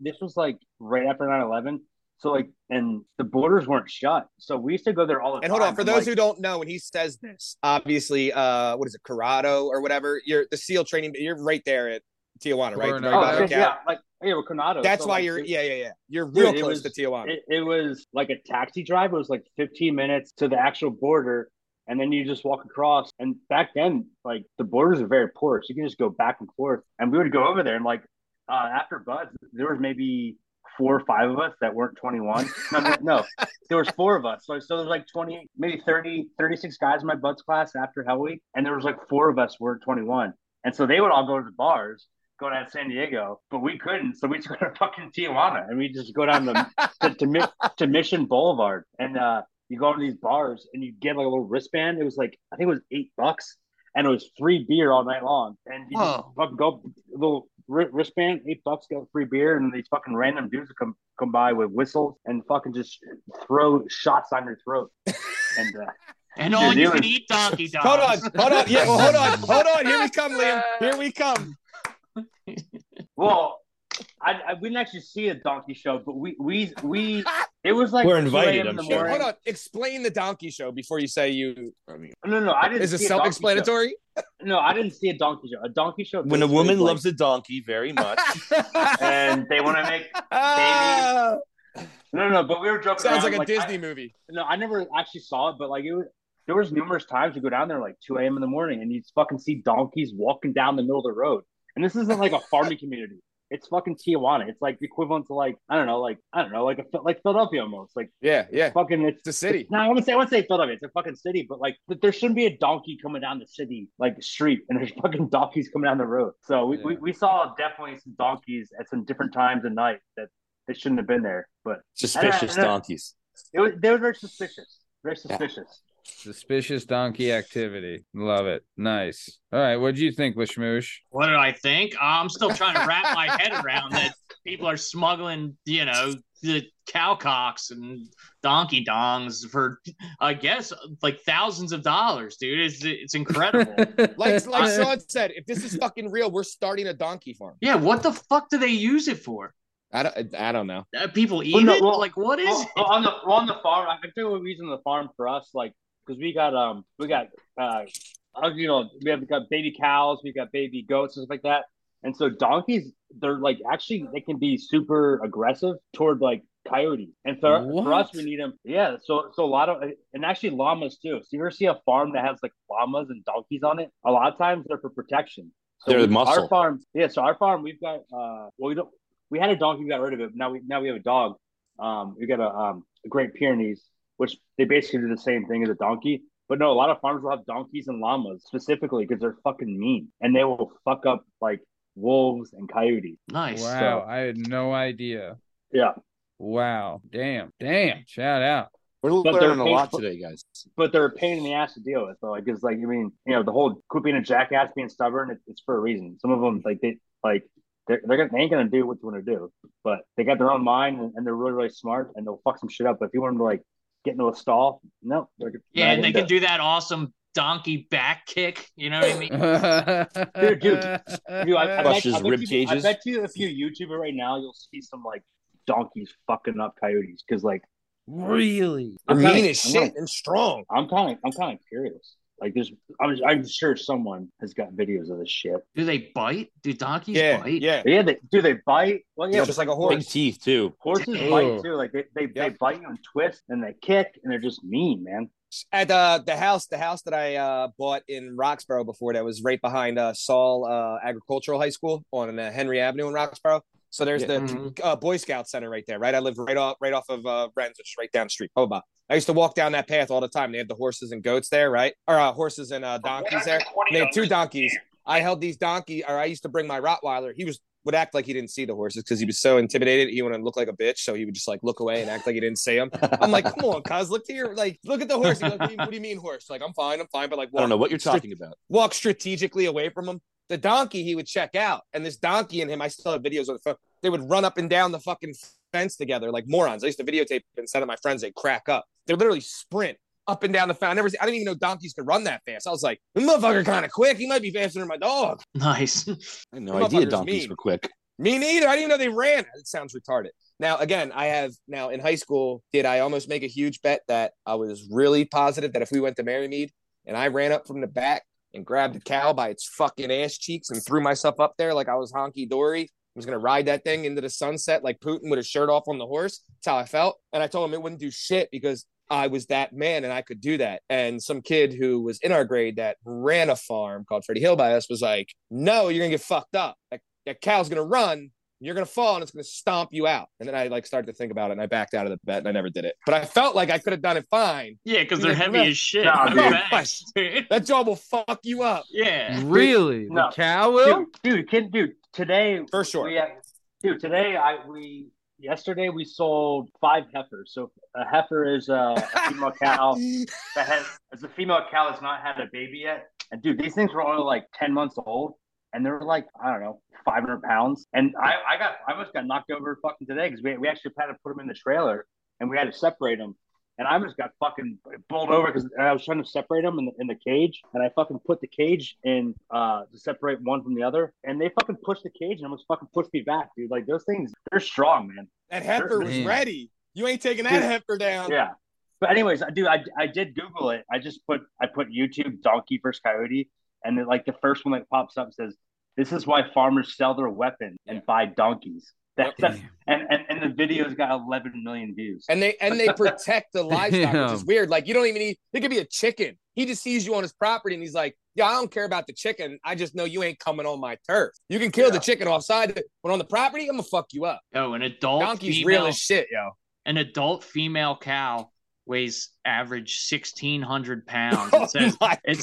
this was like right after 9/11, so like, and the borders weren't shut, so we used to go there all the time. And hold on, for those who don't know, when he says this, obviously, what is it, Corrado or whatever? You're the SEAL training, you're right there at Tijuana, right? We're Coronado. That's why You're real close to Tijuana. It was like a taxi drive. It was like 15 minutes to the actual border. And then you just walk across. And back then, like, the borders are very porous. You can just go back and forth. And we would go over there. And like, after Buzz, there was maybe 4 or 5 of us that weren't 21. No, there was 4 of us. So there was like 20, maybe 30, 36 guys in my Buzz class after Hell Week. And there was like 4 of us weren't 21. And so they would all go to the bars, go down to San Diego, but we couldn't, so we just go to fucking Tijuana, and we just go down to Mission Boulevard, and you go to these bars, and you get like a little wristband. It was like, I think it was $8, and it was free beer all night long, and you just fucking go, little wristband, $8, get free beer, and these fucking random dudes come by with whistles and fucking just throw shots on your throat, and And all you can eat donkey dogs. Hold on, yeah, well, hold on, here we come, Liam, here we come. Well, I didn't actually see a donkey show, but we it was like we're invited. I'm sure. Hold on, explain the donkey show before you say you. I mean, no, I didn't. Is it self-explanatory? No, I didn't see a donkey show. A donkey show when a woman loves a donkey very much, and they want to make babies. No, but we were joking. Sounds around, like a Disney movie. No, I never actually saw it, but like it was. There was numerous times we go down there like 2 a.m. in the morning, and you fucking see donkeys walking down the middle of the road. And this isn't like a farming community. It's fucking Tijuana. It's like the equivalent to like Philadelphia almost. Like fucking it's a city. No, I wouldn't say Philadelphia. It's a fucking city, but like there shouldn't be a donkey coming down the city like street, and there's fucking donkeys coming down the road. So we saw definitely some donkeys at some different times of night that shouldn't have been there. But suspicious donkeys. They were very suspicious. Very suspicious. Yeah. Suspicious donkey activity. Love it. Nice. All right. What did you think, Lishmoosh? What did I think? I'm still trying to wrap my head around that people are smuggling, you know, the cow cocks and donkey dongs for, I guess, like thousands of dollars, dude. It's incredible. like Sean said, if this is fucking real, we're starting a donkey farm. Yeah, what the fuck do they use it for? I don't know. People eat it? Like, what is it? On the farm, I think we were using the farm for us, like, because we got baby cows, we got baby goats and stuff like that. And so donkeys, they're like, actually, they can be super aggressive toward like coyotes. And so for us, we need them. Yeah. So a lot of, and actually llamas too. So you ever see a farm that has like llamas and donkeys on it? A lot of times they're for protection. So they're the muscle. Our farm, yeah. So our farm, we've got, we had a donkey, we got rid of it. Now we have a dog. We got a Great Pyrenees, which they basically do the same thing as a donkey. But no, a lot of farmers will have donkeys and llamas specifically because they're fucking mean and they will fuck up like wolves and coyotes. Nice. Wow. So, I had no idea. Yeah. Wow. Damn. Shout out. We're learning a lot today, guys. But they're a pain in the ass to deal with. So, like, it's like, I mean, you know, the whole quit being a jackass, being stubborn, it's for a reason. Some of them, like, they ain't going to do what you want to do, but they got their own mind and they're really, really smart and they'll fuck some shit up. But if you want them to, like, get into a stall, no. Yeah, and they can do that awesome donkey back kick. You know what I mean? Dude, I bet you if you YouTuber right now, you'll see some like donkeys fucking up coyotes because like really, they're mean as shit and strong. I'm kind of curious. Like, I'm sure someone has got videos of this shit. Do they bite? Do donkeys bite? Yeah. Do they bite? Well, yeah, just like a horse. Big teeth too. Horses bite too. Like they bite and twist and they kick and they're just mean, man. At the house that I bought in Roxborough before, that was right behind Saul Agricultural High School on Henry Avenue in Roxborough. So there's the Boy Scout Center right there, right? I live right off of Rennes, which is right down the street. Hoba. I used to walk down that path all the time. They had the horses and goats there, right? Or horses and donkeys there. And they had two donkeys. I held these donkeys, or I used to bring my Rottweiler. He would act like he didn't see the horses because he was so intimidated. He wanted to look like a bitch, so he would just like look away and act like he didn't see him. I'm like, come on, cuz, look to your, like, look at the horse. He's like, what do you mean horse? Like, I'm fine, but like, walk, I don't know what you're talking about. Walk strategically away from him. The donkey, he would check out, and this donkey and him, I still have videos on the phone. They would run up and down the fucking fence together like morons. I used to videotape and send it to my friends. They crack up. They literally sprint up and down the fence. I didn't even know donkeys could run that fast. I was like, the motherfucker kind of quick. He might be faster than my dog. Nice. I had no idea donkeys were quick. Me neither. I didn't even know they ran. It sounds retarded. Now, again, now in high school, did I almost make a huge bet that I was really positive that if we went to Merrymead and I ran up from the back and grabbed the cow by its fucking ass cheeks and threw myself up there like I was honky-dory. I was going to ride that thing into the sunset like Putin with his shirt off on the horse. That's how I felt. And I told him it wouldn't do shit because I was that man and I could do that. And some kid who was in our grade that ran a farm called Freddie Hill by us was like, no, you're going to get fucked up. Like, that cow's going to run. You're going to fall and it's going to stomp you out. And then I like started to think about it and I backed out of the bet and I never did it. But I felt like I could have done it fine. Yeah, because they're heavy as shit. No, that dog will fuck you up. Yeah. Really? No. The cow will? Dude, today for sure. Yesterday we sold 5 heifers. So a heifer is a female cow that has not had a baby yet. And dude, these things were only like 10 months old. And they were like, I don't know, 500 pounds. And I almost got knocked over fucking today because we actually had to put them in the trailer and we had to separate them. And I just got fucking bowled over because I was trying to separate them in the cage. And I fucking put the cage in to separate one from the other. And they fucking pushed the cage and almost fucking pushed me back, dude. Like, those things, they're strong, man. That heifer was ready. You ain't taking that heifer down. Yeah. But anyways, dude, I did Google it. I put YouTube donkey versus coyote. And then, like, the first one that pops up says, this is why farmers sell their weapons and buy donkeys. And the video's got 11 million views. And they protect the livestock, which is weird. Like, you don't even need – it could be a chicken. He just sees you on his property, and he's like, yeah, I don't care about the chicken. I just know you ain't coming on my turf. You can kill the chicken offside, but on the property, I'm going to fuck you up. Yo, an adult donkey's female, real as shit, yo. An adult female cow weighs average 1,600 pounds. It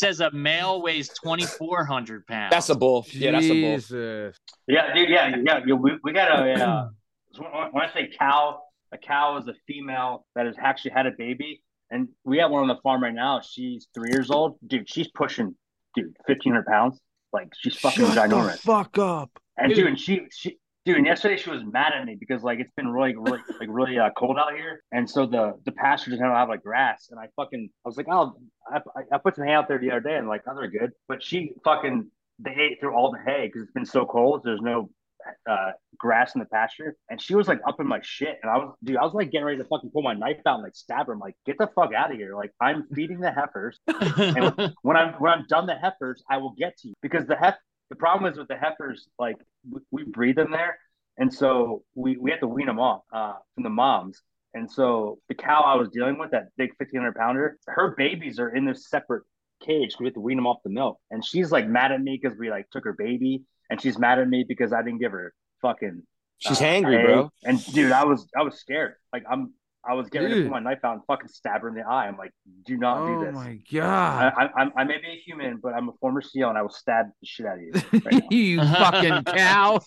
says a male weighs 2,400 pounds. That's a bull. Yeah, that's a bull. Jesus. Yeah, dude. Yeah. We got a. When I say cow, a cow is a female that has actually had a baby, and we have one on the farm right now. She's 3 years old, dude. She's pushing, 1,500 pounds. Like, she's fucking ginormous. Shut the fuck up. And dude, and she Dude, and yesterday she was mad at me because like it's been really cold out here, and so the pasture doesn't have like grass. And I was like, oh, I put some hay out there the other day, and like, oh, they're good. But they ate through all the hay because it's been so cold. There's no grass in the pasture, and she was like up in my shit, and I was like getting ready to fucking pull my knife out and like stab her. I'm like, get the fuck out of here! Like, I'm feeding the heifers, and when I'm done the heifers, I will get to you, because the problem is with the heifers, like we breed them there, and so we have to wean them off from the moms. And so the cow I was dealing with, that big 1,500 pounder, her babies are in this separate cage. We have to wean them off the milk, and she's like mad at me because we like took her baby, and she's mad at me because I didn't give her fucking. She's hangry, bro. And dude, I was scared. Like I was getting ready to pull my knife out and fucking stab her in the eye. I'm like, do not do this. Oh my god! I may be a human, but I'm a former SEAL, and I will stab the shit out of you. Right now. You fucking cow!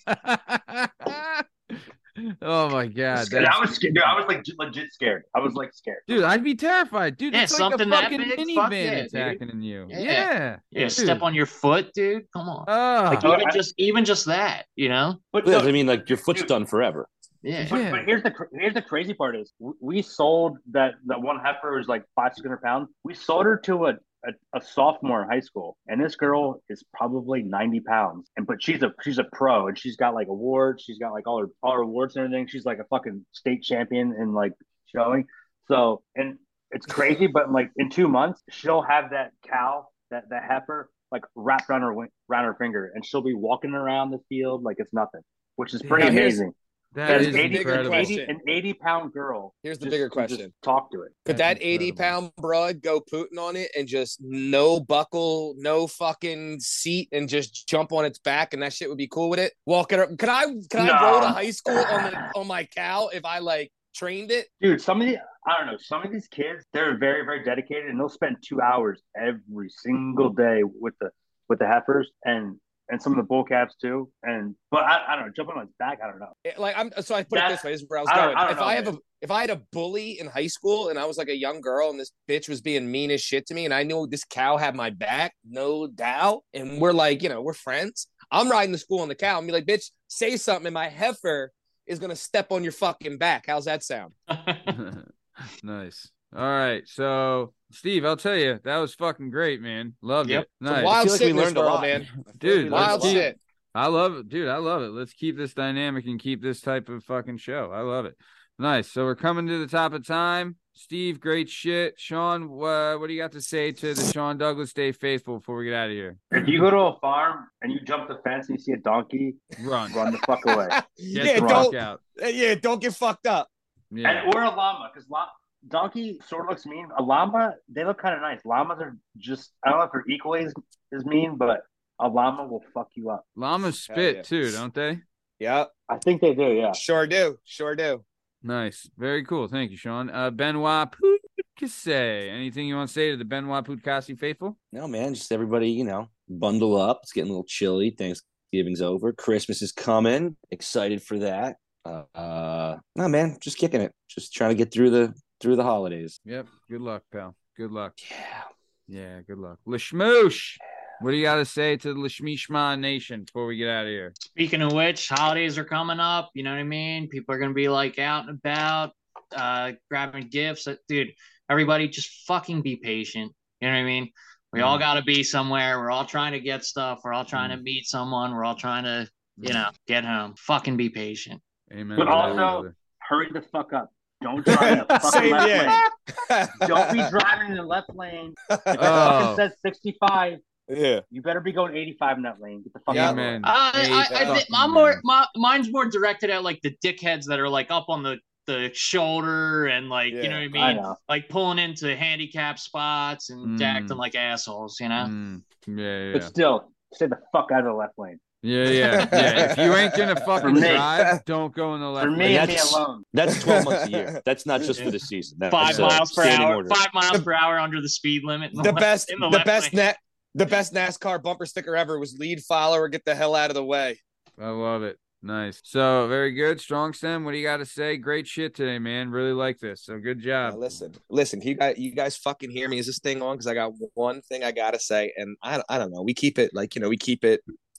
Oh my god! I was scared. Dude, I was like legit scared. I was like scared. Dude, I'd be terrified. Dude, yeah, it's like a fucking minivan attacking you. Yeah, step on your foot, dude. Come on. Like even just that, you know. But no, I mean, like your foot's done forever. Yeah. But here's the crazy part is we sold that one heifer was like 500-600 pounds. We sold her to a sophomore in high school, and this girl is probably 90 pounds, but she's a pro, and she's got like awards, she's got like all her awards and everything. She's like a fucking state champion and like showing. So, and it's crazy, but like in 2 months she'll have that cow, that heifer, like wrapped around her finger, and she'll be walking around the field like it's nothing, which is pretty amazing. That is an 80-pound girl. Here's the bigger question. Just talk to it. Could that 80-pound broad go Putin on it and just no buckle, no fucking seat, and just jump on its back, and that shit would be cool with it? Walk it up. Could I roll to high school on my cow if I like trained it? Dude, some of these kids, they're very, very dedicated, and they'll spend 2 hours every single day with the heifers, and some of the bull calves too, but I don't know. Jumping on his back, I don't know. I put it this way: this is where I was going. If I had a bully in high school and I was like a young girl and this bitch was being mean as shit to me, and I knew this cow had my back, no doubt, and we're like, you know, we're friends. I'm riding to school on the cow and be like, bitch, say something, and my heifer is gonna step on your fucking back. How's that sound? Nice. All right, so Steve, I'll tell you, that was fucking great, man. Loved it. Nice. Wild shit we learned a lot, man. Dude, wild shit. I love it, dude. I love it. Let's keep this dynamic and keep this type of fucking show. I love it. Nice. So we're coming to the top of time. Steve, great shit. Sean, what do you got to say to the Sean Douglas Day faithful before we get out of here? If you go to a farm and you jump the fence and you see a donkey, run the fuck away. Don't get fucked up. Yeah. And, or a llama, because llama. Donkey sort of looks mean. A llama, they look kind of nice. Llamas are just, I don't know if they're equally as mean, but a llama will fuck you up. Llamas spit too, don't they? Yeah, I think they do, yeah. Sure do. Nice. Very cool. Thank you, Sean. Benoit Putkase. Anything you want to say to the Benoit Putkase faithful? No, man. Just everybody, you know, bundle up. It's getting a little chilly. Thanksgiving's over. Christmas is coming. Excited for that. No, man. Just kicking it. Just trying to get through the holidays. Yep. Good luck, pal. Good luck. Yeah, good luck. Lishmoosh. What do you got to say to the Lishmishma Nation before we get out of here? Speaking of which, holidays are coming up. You know what I mean? People are going to be like out and about, grabbing gifts. Dude, everybody just fucking be patient. You know what I mean? We all got to be somewhere. We're all trying to get stuff. We're all trying to meet someone. We're all trying to, you know, get home. Fucking be patient. Amen. But also, hurry the fuck up. Don't drive in the fucking left lane. Don't be driving in the left lane. If that fucking says 65, you better be going 85 in that lane. Get the fuck out. Man. Mine's more directed at like the dickheads that are like up on the shoulder and like, you know what I mean? Like pulling into handicap spots and acting like assholes, you know? But still, stay the fuck out of the left lane. Yeah. If you ain't gonna fucking drive, don't go in the left. For me and me alone. That's 12 months a year. That's not just for the season. That, 5 miles per hour. Order. 5 miles per hour under the speed limit. The best NASCAR bumper sticker ever was lead follower, get the hell out of the way. I love it. Nice. So very good. Strong Stem, what do you got to say? Great shit today, man. Really like this. So good job. Now listen, can you guys fucking hear me? Is this thing on? Because I got one thing I gotta say, and I don't know. We keep it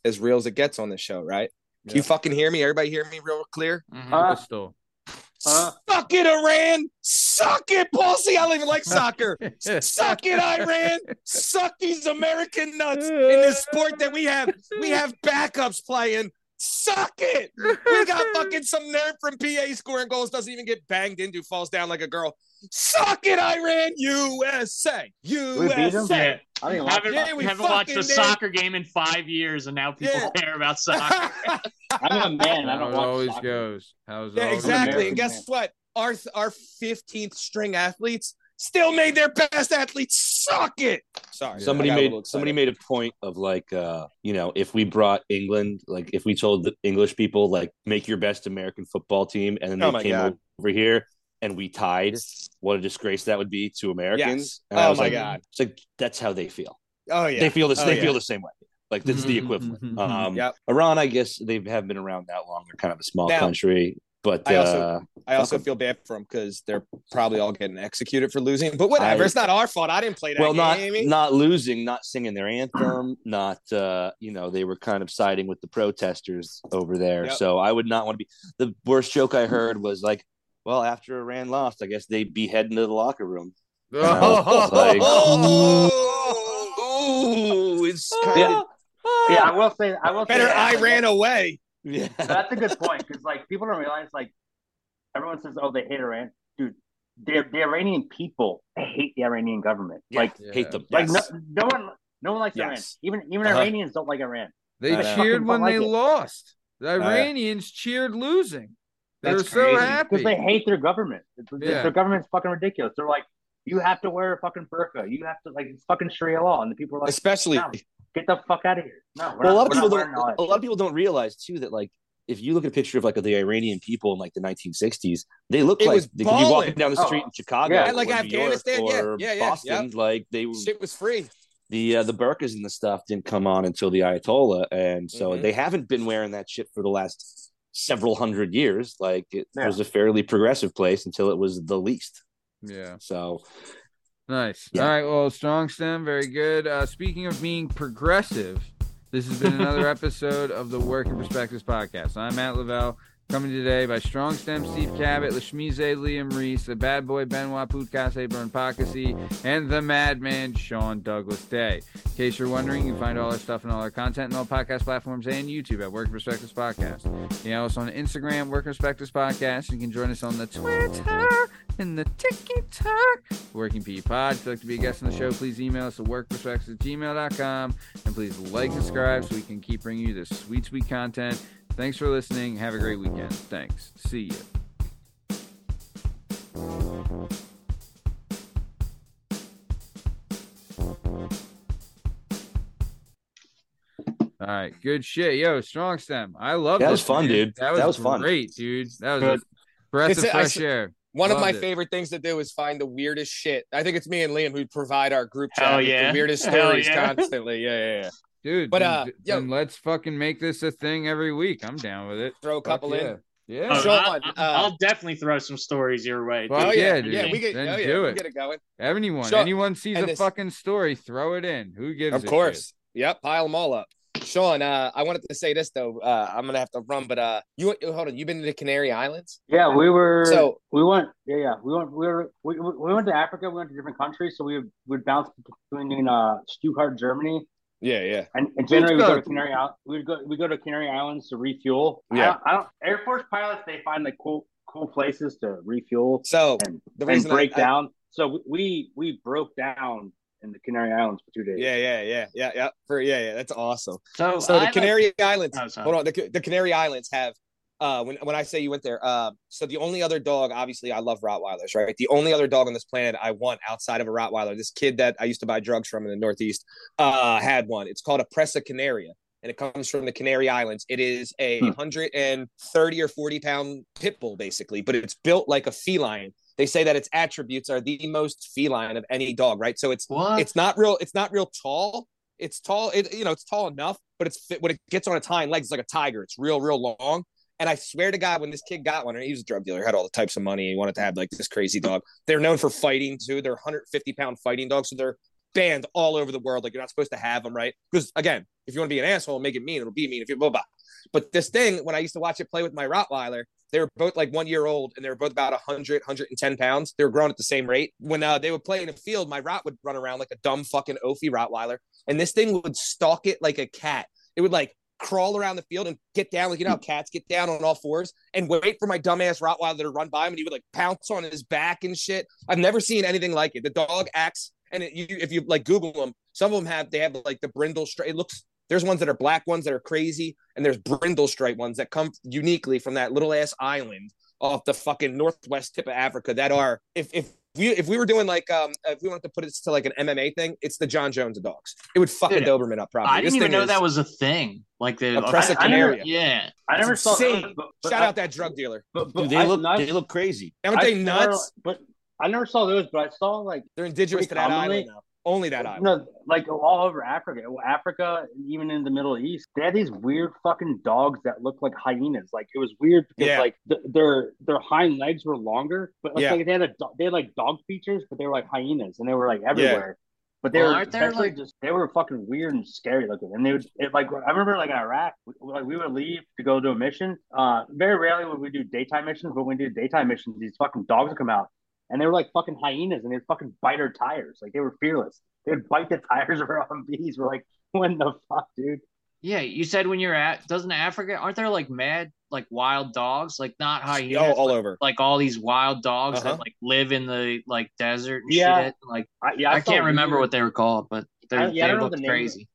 as real as it gets on this show, right? Can you fucking hear me? Everybody hear me real clear? Suck it, Iran. Suck it, pussy. I don't even like soccer. Suck it, Iran. Suck these American nuts in this sport that we have. We have backups playing. Suck it. We got fucking some nerd from PA scoring goals, doesn't even get banged into, falls down like a girl. Suck it, Iran. USA. USA. I haven't watched a soccer game in 5 years, and now people care about soccer. I'm a man. I don't watch soccer. Goes. Exactly. And guess what? Our 15th string athletes still made their best athletes. Suck it. Sorry. Somebody made a point of like, you know, if we brought England, like if we told the English people, like, make your best American football team, and then they came over here and we tied, what a disgrace that would be to Americans. Yes. And I was like, God. It's like, that's how they feel. Oh, yeah. They feel this. They feel the same way. Like, that's the equivalent. Iran, I guess they haven't been around that long. They're kind of a small country. But I also feel bad for them because they're probably all getting executed for losing. But whatever, it's not our fault. I didn't play that game. Not losing, not singing their anthem, not they were kind of siding with the protesters over there. Yep. So I would not want to be. The worst joke I heard was like, well, after Iran lost, I guess they behead into the locker room. Yeah, I will say. Better I ran away. Yeah, so that's a good point because like people don't realize like everyone says, oh, they hate Iran, dude. The Iranian people hate the Iranian government. Like hate them. Like no one likes Iran. Even Iranians don't like Iran. They cheered when they lost. The Iranians cheered losing. They're so happy because they hate their government. Their government's fucking ridiculous. They're like, you have to wear a fucking burqa. You have to like it's fucking Sharia law, and the people are like, especially. No. Get the fuck out of here! No, well, a lot of people don't realize too that like if you look at a picture of like the Iranian people in like the 1960s, they look like they could be walking down the street in Chicago, yeah, like Afghanistan, or Boston. Yep. Like shit was free. The burqas and the stuff didn't come on until the Ayatollah, and so they haven't been wearing that shit for the last several hundred years. Like it was a fairly progressive place until it was the least. Yeah. So. Nice. Yeah. All right. Well, Strong Stem. Very good. Speaking of being progressive, this has been another episode of the Working Perspectives Podcast. I'm Matt Lavelle, coming today by Strong Stem Steve Cabot, Lashmize Liam Reese, the bad boy Benoit Putkase, Putkase, and the madman Sean Douglas Day. In case you're wondering, you can find all our stuff and all our content on all podcast platforms and YouTube at Working Perspectives Podcast. You know us on Instagram, Working Perspectives Podcast. You can join us on the Twitter. In the TikTok Working P Pod. If you'd like to be a guest on the show, please email us at workperspectives@gmail.com, and please like and subscribe so we can keep bringing you this sweet content. Thanks for listening. Have a great weekend. Thanks. See you. All right. Good shit. Yo, Strong Stem. I love that. That was fun, dude. That was great, dude. That was a breath of fresh air. One Loved of my it. Favorite things to do is find the weirdest shit. I think it's me and Liam who provide our group chat the weirdest stories constantly. Yeah. Dude, but then let's fucking make this a thing every week. I'm down with it. Throw a couple in. Yeah. Oh, I'll definitely throw some stories your way. Well, dude. Yeah, we get do it. We get it going. Anyone sees a fucking story, throw it in. Who gives a shit? Of course. Yep, pile them all up. Sean, I wanted to say this though. I'm gonna have to run, but you hold on. You've been to the Canary Islands? Yeah, we were. So we went. Yeah. We went to Africa. We went to different countries. So we would bounce between Stuttgart, Germany. Yeah. And in January we go to Canary Islands. We go to Canary Islands to refuel. Yeah. I don't. Air Force pilots, they find like cool places to refuel. So the reason break down. So we broke down in the Canary Islands for 2 days. Yeah. That's awesome. So the Canary Islands. Hold on, the Canary Islands have when I say you went there. So the only other dog, obviously, I love Rottweilers, right? The only other dog on this planet I want outside of a Rottweiler. This kid that I used to buy drugs from in the Northeast had one. It's called a Presa Canaria, and it comes from the Canary Islands. It is a 130 or 40-pound pit bull, basically, but it's built like a feline. They say that its attributes are the most feline of any dog, right? So it's not real tall. It's tall. It's tall enough, but when it gets on its hind legs, it's like a tiger. It's real long. And I swear to God, when this kid got one, and he was a drug dealer, had all the types of money, and he wanted to have like this crazy dog. They're known for fighting too. They're 150-pound fighting dogs, so they're banned all over the world. Like, you're not supposed to have them, right? Because, again, if you want to be an asshole and make it mean, it'll be mean if you're blah, blah. But this thing, when I used to watch it play with my Rottweiler, they were both like 1 year old and they were both about 100, 110 pounds. They were grown at the same rate. When they would play in a field, my Rott would run around like a dumb fucking oafy Rottweiler. And this thing would stalk it like a cat. It would like crawl around the field and get down, like, you know, cats get down on all fours, and wait for my dumbass Rottweiler to run by him. And he would like pounce on his back and shit. I've never seen anything like it. The dog acts. And if you like Google them, some of them have like the brindle stripe. It looks, there's ones that are black ones that are crazy. And there's brindle stripe ones that come uniquely from that little ass island off the fucking northwest tip of Africa that are, if we were doing like, if we wanted to put it to like an MMA thing, it's the John Jones of dogs. It would fucking Doberman up probably. I didn't even know that was a thing. Like the Presa Canaria. Yeah. I never saw that. Shout out that drug dealer. But they look crazy. Aren't they nuts? But I never saw those, but I saw like they're indigenous to that island now. Only that island. No, like all over Africa. Africa, even in the Middle East, they had these weird fucking dogs that looked like hyenas. Like, it was weird because like their hind legs were longer, but like they had like dog features, but they were like hyenas and they were like everywhere. Yeah. But they were fucking weird and scary looking. And they would, I remember like in Iraq, we would leave to go do a mission. Very rarely would we do daytime missions, but when we do daytime missions, these fucking dogs would come out. And they were like fucking hyenas, and they'd fucking bite our tires. Like, they were fearless. They'd bite the tires of our MVs. We're like, what the fuck, dude? Yeah, you said when you're at, doesn't Africa, aren't there like mad, like wild dogs? Like, not hyenas. Oh, all over. Like all these wild dogs that like live in the like desert and shit. Like, I can't remember what they were called, but they looked crazy.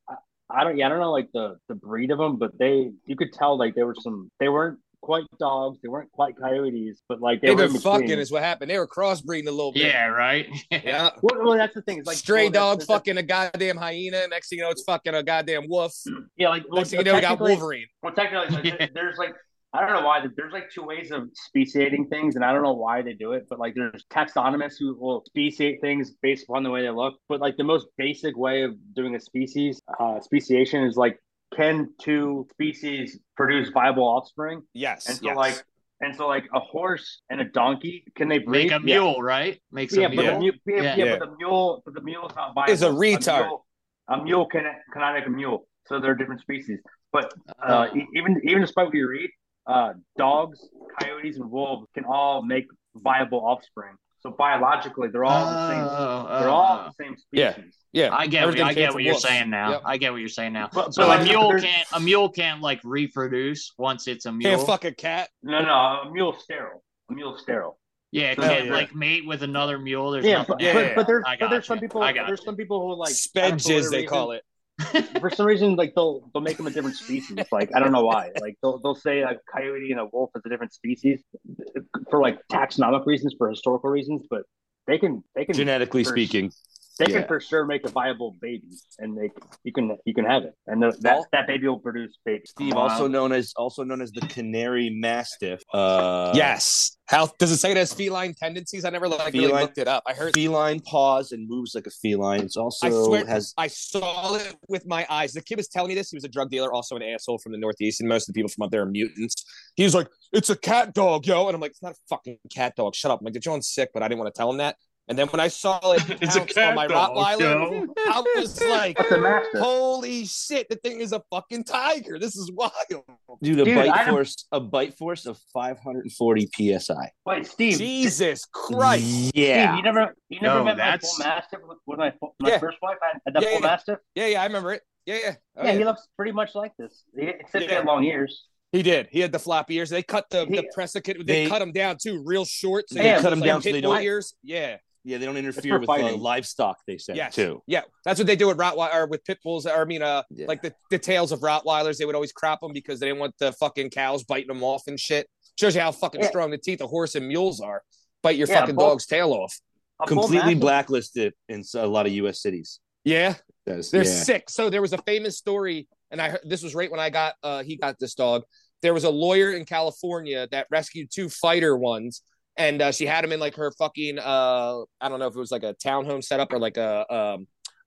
I don't know like the breed of them, but you could tell like they weren't quite dogs, they weren't quite coyotes, but like they were fucking is what happened. They were crossbreeding a little bit. Yeah, right. Yeah. Well, that's the thing. It's like stray dog fucking a goddamn hyena. Next thing you know, it's fucking a goddamn wolf. Yeah, like next thing you know, we got Wolverine. Well, technically, there's like, I don't know why, there's like two ways of speciating things, and I don't know why they do it, but like there's taxonomists who will speciate things based upon the way they look. But like the most basic way of doing a species speciation is like, can two species produce viable offspring? Yes. And so like a horse and a donkey, can they breed? Make a mule, right? Makes a mule. But the mule's not viable. It's a retard. A mule cannot make a mule. So they're different species. But even despite what you read, dogs, coyotes, and wolves can all make viable offspring. So biologically, they're all the same. They're all the same species. Yeah, I get what you're saying now. Yep. I get what you're saying now. So like, a mule can't like reproduce once it's a mule. Can't fuck a cat. No, a mule's sterile. Yeah, it can't like mate with another mule. But there's some people. There's some people who like sped jizz. They call it. For some reason, like they'll make them a different species. Like, I don't know why. Like they'll say a coyote and a wolf is a different species for like taxonomic reasons, for historical reasons. But they can genetically speaking, they can for sure make a viable baby, and you can have it, and that baby will produce babies. Steve, also known as the canary mastiff. Yes. How does it say it has feline tendencies? I never really looked it up. I heard feline paws and moves like a feline. It's also I saw it with my eyes. The kid was telling me this. He was a drug dealer, also an asshole from the Northeast, and most of the people from up there are mutants. He was like, "It's a cat dog, yo," and I'm like, "It's not a fucking cat dog. Shut up." I'm like, "Did you on sick?" But I didn't want to tell him that. And then when I saw it pounce on my Rottweiler, yo. I was like, "Holy shit! The thing is a fucking tiger. This is wild." Dude, a bite force of 540 psi. Wait, Steve! Jesus Christ! Yeah, Steve, you never met my bull mastiff with my first wife. I had that bull mastiff. Yeah, I remember it. Yeah. Oh, yeah, he looks pretty much like this, except he had long ears. He did. He had the floppy ears. They cut the Presa. They cut him down too, real short. So they cut him down so they don't ears. Yeah. Yeah, they don't interfere with livestock, they said, too. Yeah, that's what they do with Rottweilers, or with pit bulls. Or, I mean, like the tails of Rottweilers, they would always crop them because they didn't want the fucking cows biting them off and shit. Shows you how fucking strong the teeth of horse and mules are. Bite your fucking dog's tail off. Completely blacklisted in a lot of U.S. cities. Yeah, they're sick. So there was a famous story, and I heard, this was right when I got he got this dog. There was a lawyer in California that rescued two fighter ones. And she had him in like her fucking, I don't know if it was like a townhome setup or like a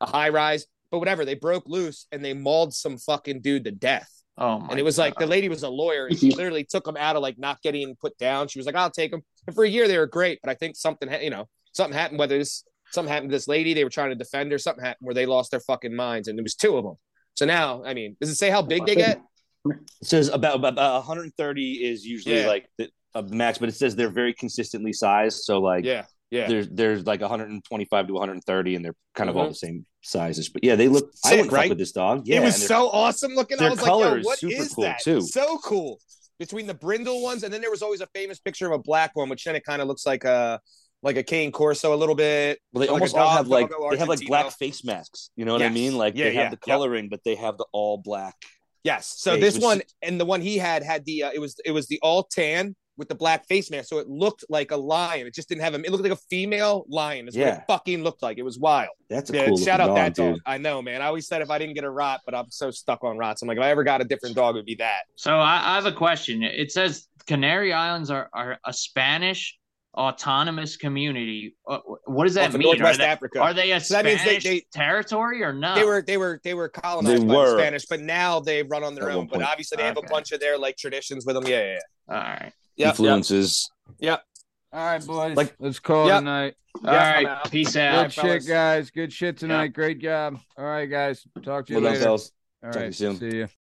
high rise, but whatever. They broke loose and they mauled some fucking dude to death. Oh my God. And it was like, the lady was a lawyer and she literally took him out of like not getting put down. She was like, "I'll take him." And for a year, they were great. But I think something happened, whether this Something happened to this lady. They were trying to defend her. Something happened where they lost their fucking minds, and there was two of them. So now, I mean, does it say how big they get? It says about 130 is usually like a max, but it says they're very consistently sized. So like, there's like 125 to 130, and they're kind of all the same sizes. But yeah, they look sick. I wouldn't fuck with this dog. Yeah, it was so awesome looking. I was like, yo, what is that? Too. So cool. Between the brindle ones, and then there was always a famous picture of a black one, which then it kind of looks like a Cane Corso a little bit. Well, they almost all have like they have like black face masks. You know what I mean? Like they have the coloring, but they have the all black. Yes. So this one and the one he had the it was the all tan with the black face mask. So it looked like a lion. It just didn't have him. It looked like a female lion. Is what it fucking looked like. It was wild. That's a cool dog. Shout out that dog. I know, man. I always said if I didn't get a rot, but I'm so stuck on rots. I'm like, if I ever got a different dog, it would be that. So I have a question. It says Canary Islands are a Spanish autonomous community. What does that mean? Northwest Africa. Are they a Spanish territory or not? They were colonized by the Spanish, but now they run on their own. But obviously they have a bunch of their like traditions with them. Yeah. All right. Influences. Yep. All right, boys. Like, let's call it tonight. All right. Peace out. Good shit, guys. Good shit tonight. Great job. All right, guys. Talk to you later. All right. See you.